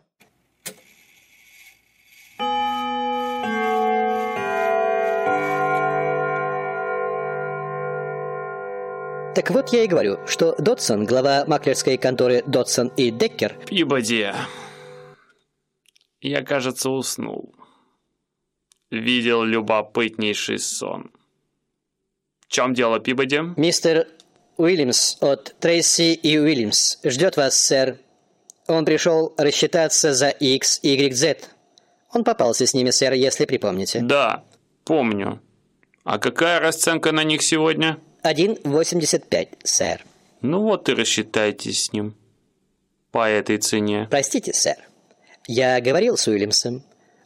Так вот я и говорю, что Додсон, глава маклерской конторы Додсон и Деккер... Пибоди, я, кажется, уснул. Видел любопытнейший сон. В чем дело, Пибоди? Мистер Уильямс от Трейси и Уильямс ждет вас, сэр. Он пришел рассчитаться за X, Y, Z. Он попался с ними, сэр, если припомните. Да, помню. А какая расценка на них сегодня? 1,85, сэр. Ну вот и рассчитайтесь с ним. По этой цене. Простите, сэр. Я говорил с Уильямсом.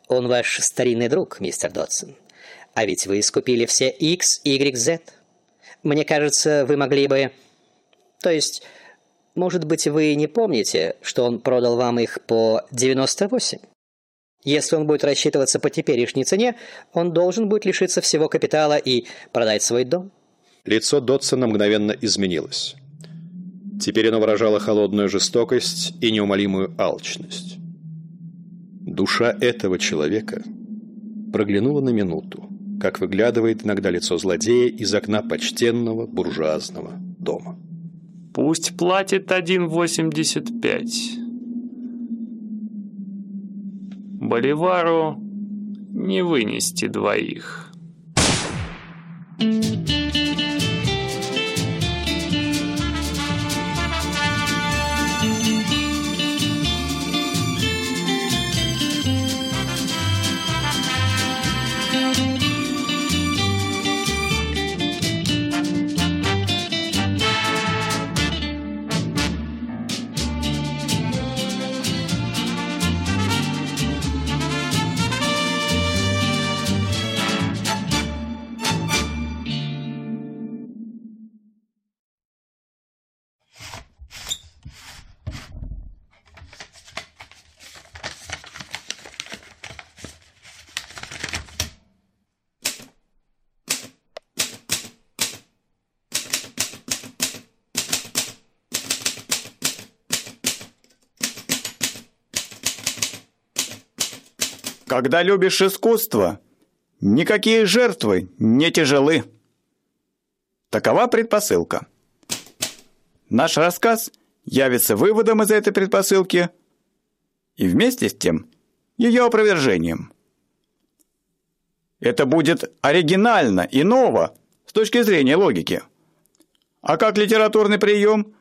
Он ваш старинный друг, мистер Додсон. А ведь вы скупили все X, Y, Z. Мне кажется, вы могли бы... То есть... Может быть, вы не помните, что он продал вам их по 98? Если он будет рассчитываться по теперешней цене, он должен будет лишиться всего капитала и продать свой дом. Лицо Додсона мгновенно изменилось. Теперь оно выражало холодную жестокость и неумолимую алчность. Душа этого человека проглянула на минуту, как выглядывает иногда лицо злодея из окна почтенного буржуазного дома. Пусть платит 1,85. Боливару не вынести двоих. Когда любишь искусство, никакие жертвы не тяжелы. Такова предпосылка. Наш рассказ явится выводом из этой предпосылки и вместе с тем ее опровержением. Это будет оригинально и ново с точки зрения логики. А как литературный прием,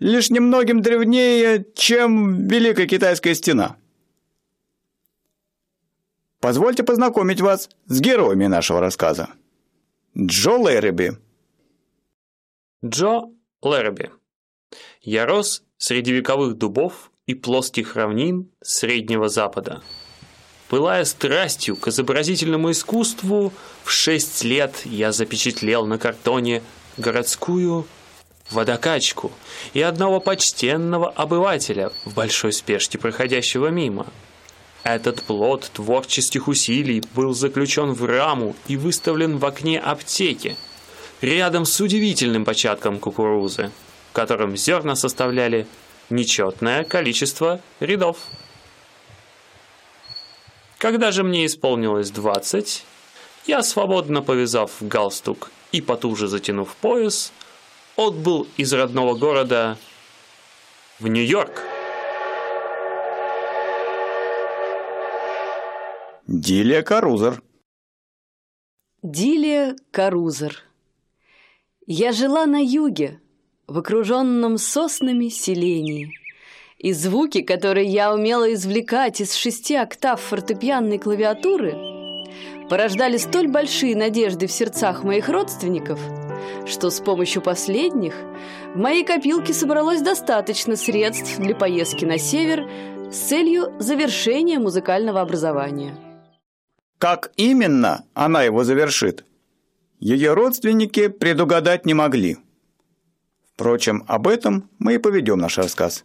лишь немногим древнее, чем Великая Китайская стена. Позвольте познакомить вас с героями нашего рассказа. Джо Лэриби. Джо Лэриби. Я рос среди вековых дубов и плоских равнин Среднего Запада. Пылая страстью к изобразительному искусству, в 6 лет я запечатлел на картоне городскую водокачку и одного почтенного обывателя в большой спешке, проходящего мимо. Этот плод творческих усилий был заключен в раму и выставлен в окне аптеки, рядом с удивительным початком кукурузы, в котором зерна составляли нечетное количество рядов. Когда же мне исполнилось 20, я, свободно повязав галстук и потуже затянув пояс, отбыл из родного города в Нью-Йорк. Дилия Карузер. Дилия Карузер. Я жила на юге, в окруженном соснами селении, и звуки, которые я умела извлекать из 6 октав фортепианной клавиатуры, порождали столь большие надежды в сердцах моих родственников, что с помощью последних в моей копилке собралось достаточно средств для поездки на север с целью завершения музыкального образования. Как именно она его завершит, ее родственники предугадать не могли. Впрочем, об этом мы и поведем наш рассказ.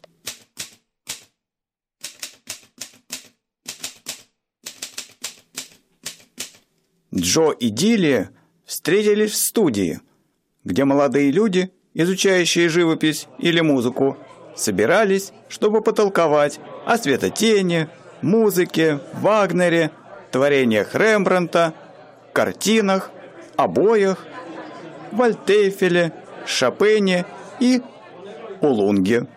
Джо и Дилия встретились в студии, где молодые люди, изучающие живопись или музыку, собирались, чтобы потолковать о светотени, музыке, Вагнере, творениях Рембрандта, картинах, обоях, Вальдтейфеле Шопене и Улунге.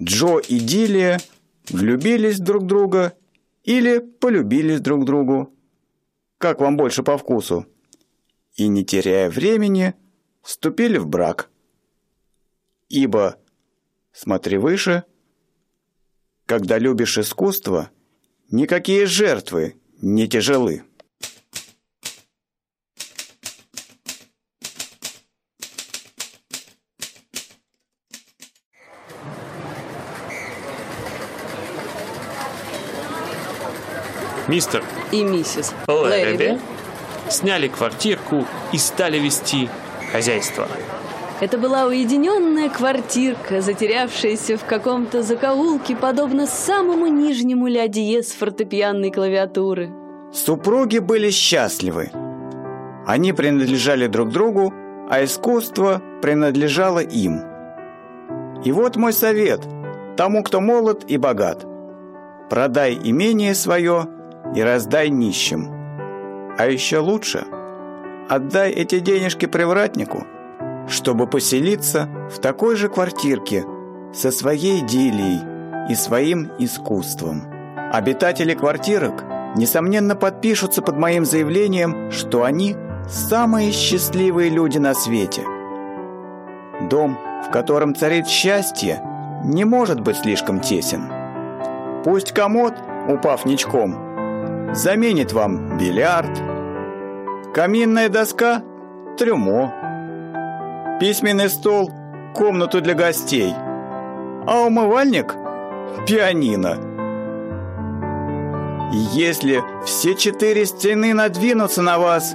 Джо и Дилия влюбились друг в друга или полюбились друг другу. Как вам больше по вкусу? И, не теряя времени, вступили в брак. Ибо, смотри выше, когда любишь искусство, никакие жертвы не тяжелы. Мистер и миссис Лэриби сняли квартирку и стали вести хозяйство. Это была уединенная квартирка, затерявшаяся в каком-то закоулке, подобно самому нижнему ля диез фортепианной клавиатуры. Супруги были счастливы. Они принадлежали друг другу, а искусство принадлежало им. И вот мой совет тому, кто молод и богат. Продай имение свое и раздай нищим. А еще лучше, отдай эти денежки привратнику, чтобы поселиться в такой же квартирке со своей идиллией и своим искусством. Обитатели квартирок, несомненно, подпишутся под моим заявлением, что они самые счастливые люди на свете. Дом, в котором царит счастье, не может быть слишком тесен. Пусть комод, упав ничком, заменит вам бильярд, каминная доска – трюмо, письменный стол – комнату для гостей, а умывальник – пианино. И если все четыре стены надвинутся на вас,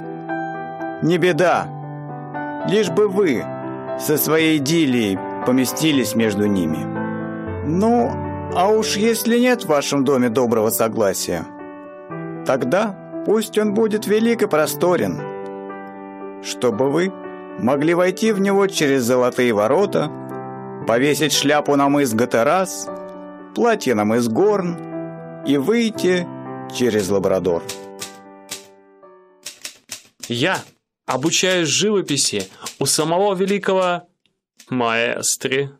не беда, лишь бы вы со своей идиллией поместились между ними. Ну, а уж если нет в вашем доме доброго согласия, тогда пусть он будет велик и просторен, чтобы вы могли войти в него через золотые ворота, повесить шляпу на мыс Готерас, платье на мыс Горн и выйти через Лабрадор. Я обучаюсь живописи у самого великого Маэстро.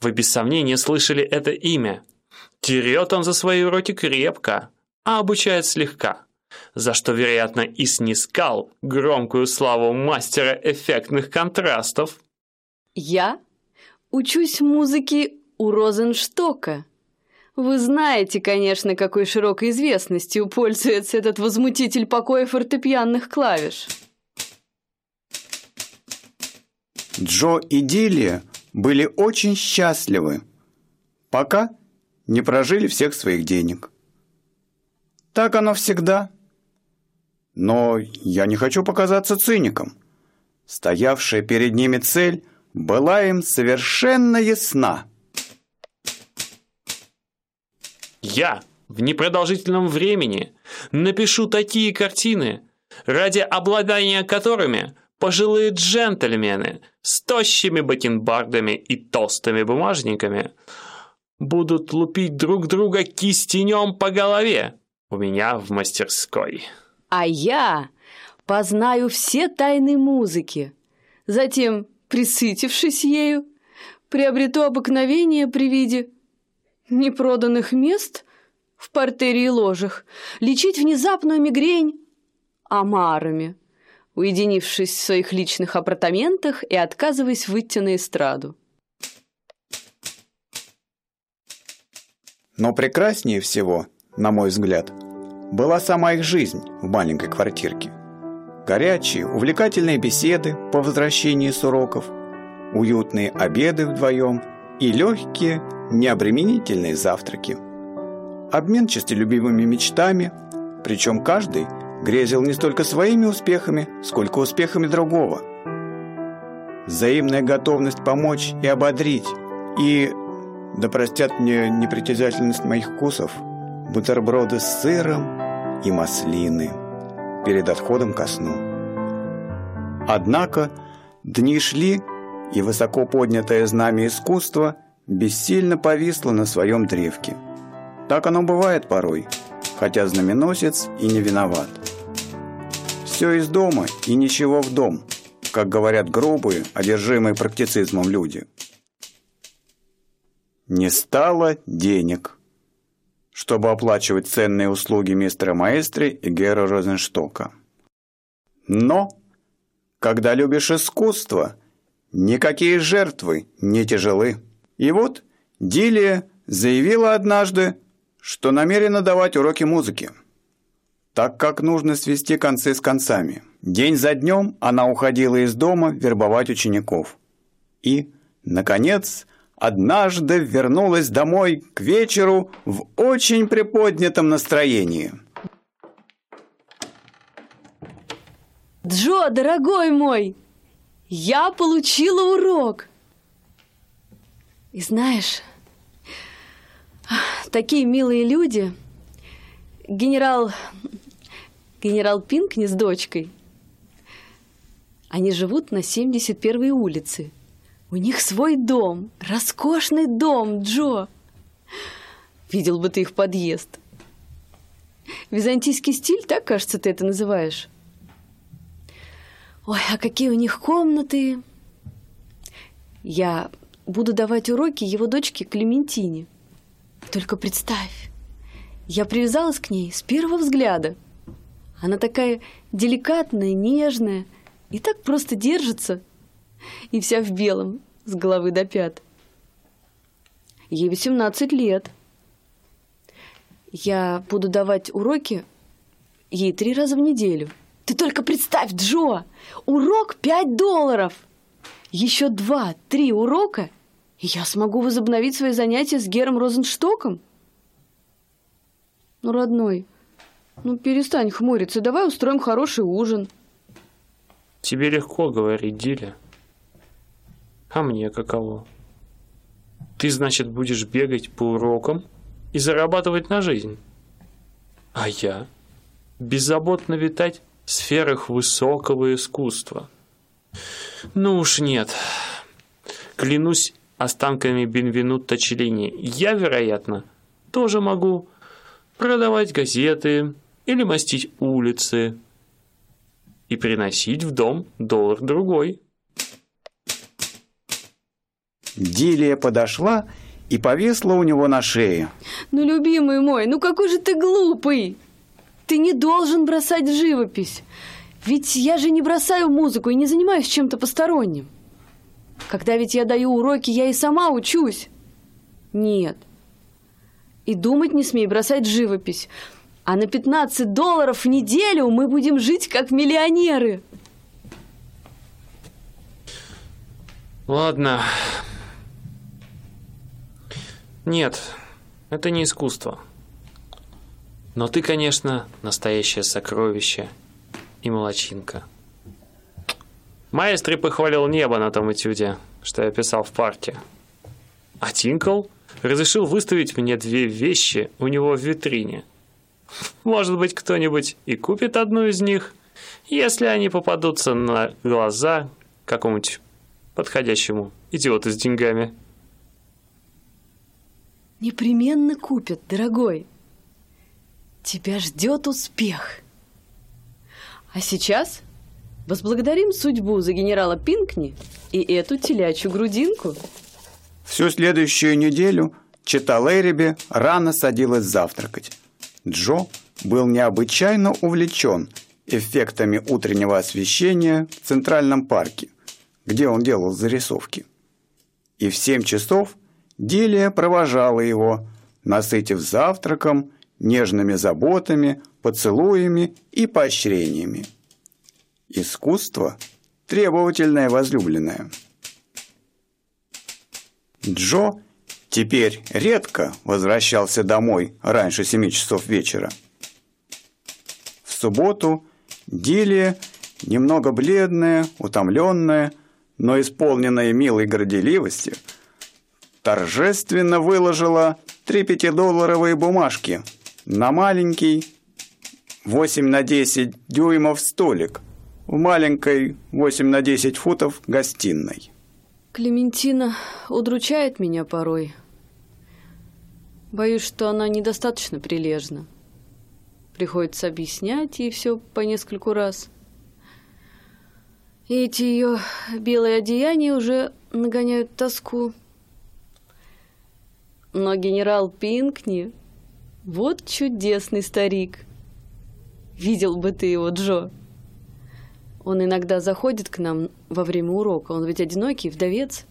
Вы без сомнения слышали это имя. Терет он за свои уроки крепко, а обучает слегка, за что, вероятно, и снискал громкую славу мастера эффектных контрастов. Я учусь музыке у Розенштока. Вы знаете, конечно, какой широкой известностью пользуется этот возмутитель покоя фортепианных клавиш. Джо и Дилия были очень счастливы, пока не прожили всех своих денег. Так оно всегда. Но я не хочу показаться циником. Стоявшая перед ними цель была им совершенно ясна. Я в непродолжительном времени напишу такие картины, ради обладания которыми пожилые джентльмены с тощими бакенбардами и толстыми бумажниками будут лупить друг друга кистенем по голове у меня в мастерской. А я познаю все тайны музыки. Затем, присытившись ею, приобрету обыкновение при виде непроданных мест в портере и ложах лечить внезапную мигрень омарами, уединившись в своих личных апартаментах и отказываясь выйти на эстраду. Но прекраснее всего, на мой взгляд, была сама их жизнь в маленькой квартирке. Горячие, увлекательные беседы по возвращении с уроков, уютные обеды вдвоем и легкие, необременительные завтраки. Обмен честолюбивыми мечтами, причем каждый грезил не столько своими успехами, сколько успехами другого. Взаимная готовность помочь и ободрить, и, да простят мне непритязательность моих вкусов, бутерброды с сыром и маслины перед отходом ко сну. Однако дни шли, и высоко поднятое знамя искусства бессильно повисло на своем древке. Так оно бывает порой, хотя знаменосец и не виноват. Все из дома и ничего в дом, как говорят грубые, одержимые практицизмом люди. Не стало денег, чтобы оплачивать ценные услуги мистера Маэстро и Гера Розенштока. Но, когда любишь искусство, никакие жертвы не тяжелы. И вот Дилия заявила однажды, что намерена давать уроки музыки, так как нужно свести концы с концами. День за днем она уходила из дома вербовать учеников. И, наконец, однажды вернулась домой к вечеру в очень приподнятом настроении. «Джо, дорогой мой, я получила урок. И знаешь, такие милые люди, генерал Пинкни с дочкой, они живут на 71-й улице. У них свой дом, роскошный дом, Джо. Видел бы ты их подъезд. Византийский стиль, так, кажется, ты это называешь. Ой, а какие у них комнаты. Я буду давать уроки его дочке Клементине. Только представь, я привязалась к ней с первого взгляда. Она такая деликатная, нежная и так просто держится. И вся в белом, с головы до пят. Ей 18 лет. Я буду давать уроки ей 3 раза в неделю. Ты только представь, Джо! Урок $5! Еще 2-3 урока, и я смогу возобновить свои занятия с Гером Розенштоком. Ну, родной, ну перестань хмуриться, давай устроим хороший ужин». «Тебе легко говорить, Диля. А мне каково? Ты, значит, будешь бегать по урокам и зарабатывать на жизнь. А я беззаботно витать в сферах высокого искусства. Ну уж нет. Клянусь останками Бенвенуто Челлини, я, вероятно, тоже могу продавать газеты или мастить улицы и приносить в дом $1-другой». Дилия подошла и повисла у него на шее. «Ну, любимый мой, ну какой же ты глупый! Ты не должен бросать живопись. Ведь я же не бросаю музыку и не занимаюсь чем-то посторонним. Когда ведь я даю уроки, я и сама учусь. Нет. И думать не смей бросать живопись. А на $15 в неделю мы будем жить как миллионеры». «Ладно. Нет, это не искусство. Но ты, конечно, настоящее сокровище и молодчинка. Маэстро похвалил небо на том этюде, что я писал в парке. А Тинкл разрешил выставить мне 2 вещи у него в витрине. Может быть, кто-нибудь и купит одну из них, если они попадутся на глаза какому-нибудь подходящему идиоту с деньгами». «Непременно купят, дорогой. Тебя ждет успех. А сейчас возблагодарим судьбу за генерала Пинкни и эту телячью грудинку». Всю следующую неделю чета Лэриби рано садилась завтракать. Джо был необычайно увлечен эффектами утреннего освещения в Центральном парке, где он делал зарисовки. И в 7 часов Дилия провожала его, насытив завтраком, нежными заботами, поцелуями и поощрениями. Искусство – требовательное возлюбленное. Джо теперь редко возвращался домой раньше 7 часов вечера. В субботу Дилия, немного бледная, утомленная, но исполненная милой горделивости, торжественно выложила 3 $5-долларовые бумажки на маленький 8x10 дюймов столик в маленькой 8x10 футов гостиной. «Клементина удручает меня порой. Боюсь, что она недостаточно прилежна. Приходится объяснять ей все по нескольку раз. И эти ее белые одеяния уже нагоняют тоску. Но генерал Пинкни, вот чудесный старик. Видел бы ты его, Джо. Он иногда заходит к нам во время урока, он ведь одинокий, вдовец,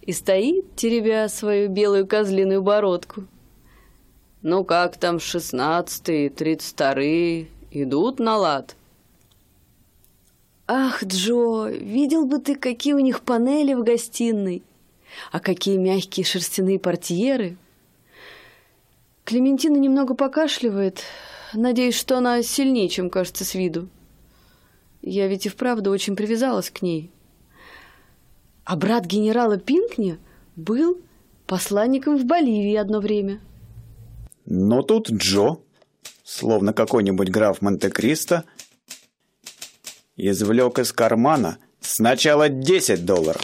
и стоит, теребя свою белую козлиную бородку. Ну как там 16-е, 32-е, идут на лад? Ах, Джо, видел бы ты, какие у них панели в гостиной, а какие мягкие шерстяные портьеры. Клементина немного покашливает. Надеюсь, что она сильнее, чем кажется с виду. Я ведь и вправду очень привязалась к ней. А брат генерала Пинкни был посланником в Боливии одно время. Но тут Джо, словно какой-нибудь граф Монте-Кристо, извлек из кармана сначала $10,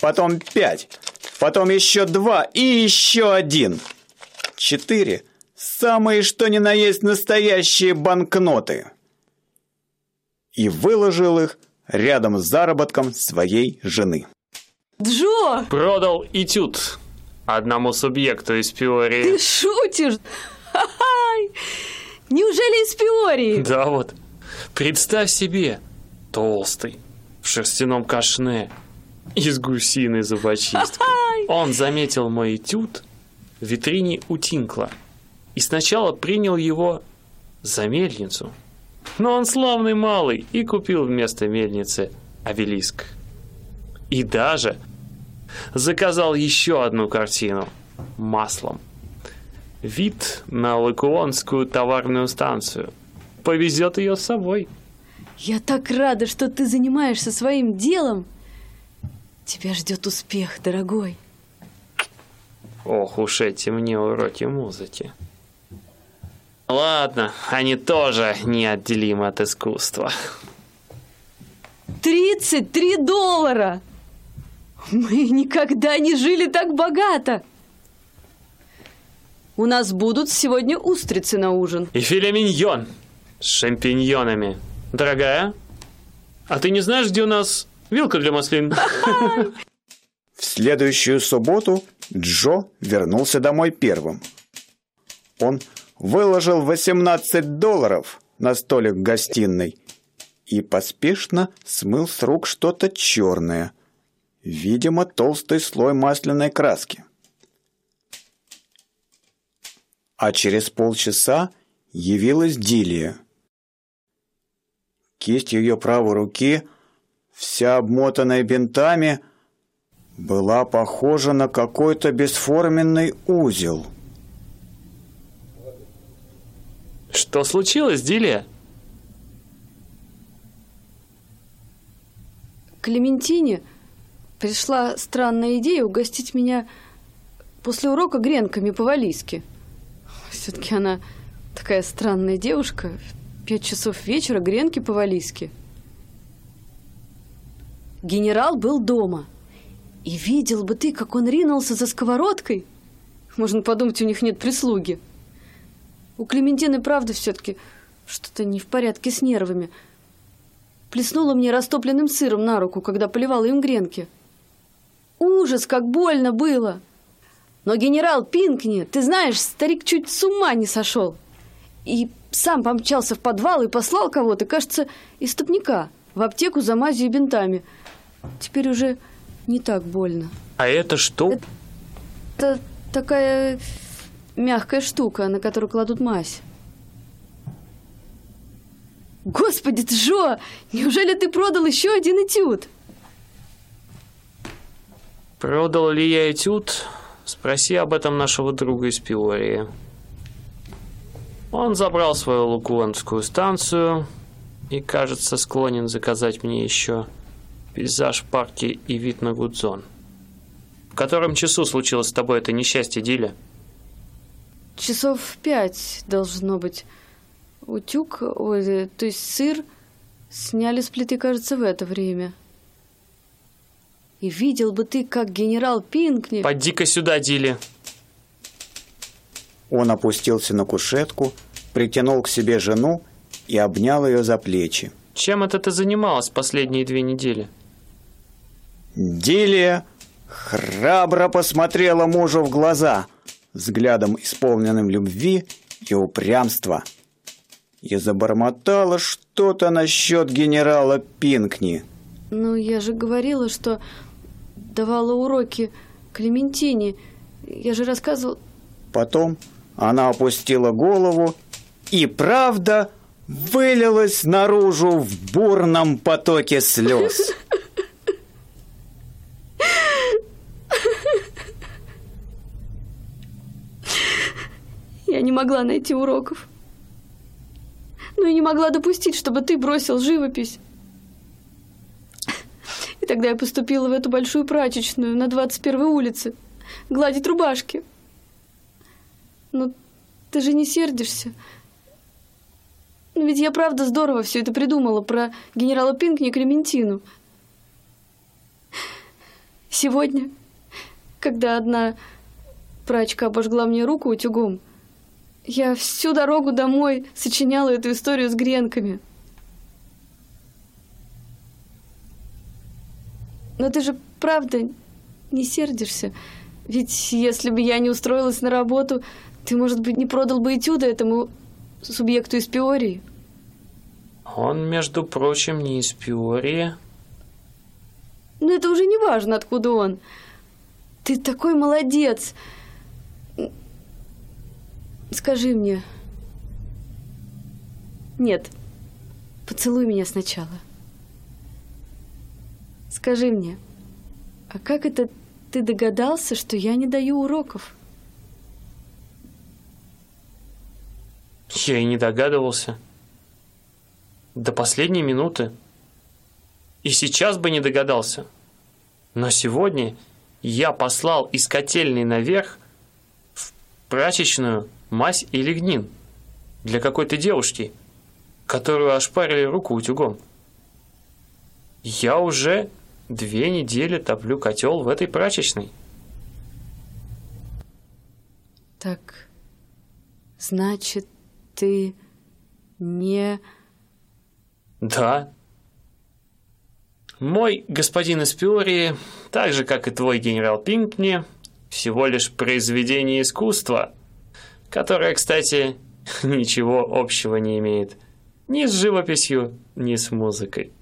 потом 5, потом еще 2 и еще 1. 4 самые что ни на есть настоящие банкноты. И выложил их рядом с заработком своей жены. Джо! Продал этюд одному субъекту из Пиории. Ты шутишь? Ха-хай! Неужели из Пиории? Да вот. Представь себе, толстый, в шерстяном кашне, из гусиной зубочистки. Ха-хай! Он заметил мой этюд в витрине у Тинкла и сначала принял его за мельницу. Но он славный малый и купил вместо мельницы обелиск. И даже заказал еще одну картину маслом. Вид на Лакуонскую товарную станцию. Повезет ее с собой. Я так рада, что ты занимаешься своим делом. Тебя ждет успех, дорогой. Ох уж эти мне уроки музыки. Ладно, они тоже неотделимы от искусства. $33! Мы никогда не жили так богато. У нас будут сегодня устрицы на ужин. И филе миньон с шампиньонами. Дорогая, а ты не знаешь, где у нас вилка для маслин? В следующую субботу Джо вернулся домой первым. Он выложил $18 на столик в гостиной и поспешно смыл с рук что-то черное, видимо, толстый слой масляной краски. А через полчаса явилась Дилия. Кисть ее правой руки, вся обмотанная бинтами, была похожа на какой-то бесформенный узел. Что случилось, Дилия? Клементине пришла странная идея угостить меня после урока гренками по-валийски. Все-таки она такая странная девушка. 5 часов вечера гренки по-валийски. Генерал был дома. И видел бы ты, как он ринулся за сковородкой. Можно подумать, у них нет прислуги. У Клементины, правда, все-таки что-то не в порядке с нервами. Плеснула мне растопленным сыром на руку, когда поливала им гренки. Ужас, как больно было! Но генерал Пинкни, ты знаешь, старик чуть с ума не сошел. И сам помчался в подвал и послал кого-то, кажется, из стопника, в аптеку за мазью и бинтами. Теперь уже не так больно. А это что? Это такая... мягкая штука, на которую кладут мазь. Господи, Джо, неужели ты продал еще один этюд? Продал ли я этюд? Спроси об этом нашего друга из Пиории. Он забрал свою лакуонскую станцию и, кажется, склонен заказать мне еще пейзаж парки и вид на Гудзон. В котором часу случилось с тобой это несчастье, Диля? Часов в 5 должно быть. Утюг, ой, то есть сыр, сняли с плиты, кажется, в это время. И видел бы ты, как генерал Пинкни... Поди-ка сюда, Дилли. Он опустился на кушетку, притянул к себе жену и обнял ее за плечи. Чем это ты занималась последние 2 недели? Дилия храбро посмотрела мужу в глаза, взглядом исполненным любви и упрямства, и забормотала что-то насчет генерала Пинкни. Ну, я же говорила, что давала уроки Клементине. Я же рассказывала... Потом она опустила голову, и правда вылилась наружу в бурном потоке слез. Я не могла найти уроков. Ну и не могла допустить, чтобы ты бросил живопись. И тогда я поступила в эту большую прачечную на 21-й улице гладить рубашки. Но ты же не сердишься. Ведь я правда здорово все это придумала про генерала Пинкни и Клементину. Сегодня, когда одна прачка обожгла мне руку утюгом, я всю дорогу домой сочиняла эту историю с гренками. Но ты же правда не сердишься. Ведь если бы я не устроилась на работу, ты, может быть, не продал бы этюда этому субъекту из Пиории. Он, между прочим, не из Пиории. Но это уже не важно, откуда он. Ты такой молодец. Скажи мне. Нет. Поцелуй меня сначала. Скажи мне, а как это ты догадался, что я не даю уроков? Я и не догадывался. До последней минуты. И сейчас бы не догадался. Но сегодня я послал из котельной наверх в прачечную мазь и лигнин для какой-то девушки, которую ошпарили руку утюгом. Я уже 2 недели топлю котел в этой прачечной. Так, значит, ты не... Да. Мой господин из Пиории, так же, как и твой генерал Пинкни, всего лишь произведение искусства, которое, кстати, ничего общего не имеет ни с живописью, ни с музыкой.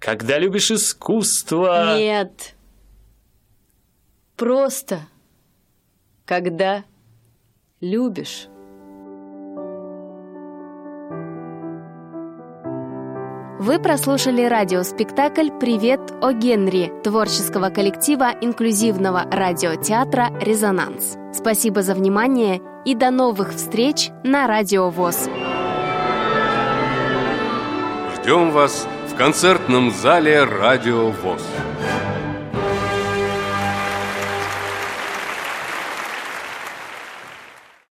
Когда любишь искусство... Нет. Просто, когда любишь. Вы прослушали радиоспектакль «Привет, О' Генри» творческого коллектива инклюзивного радиотеатра «Резонанс». Спасибо за внимание и до новых встреч на Радио ВОС. Ждем вас в концертном зале Радио ВОС.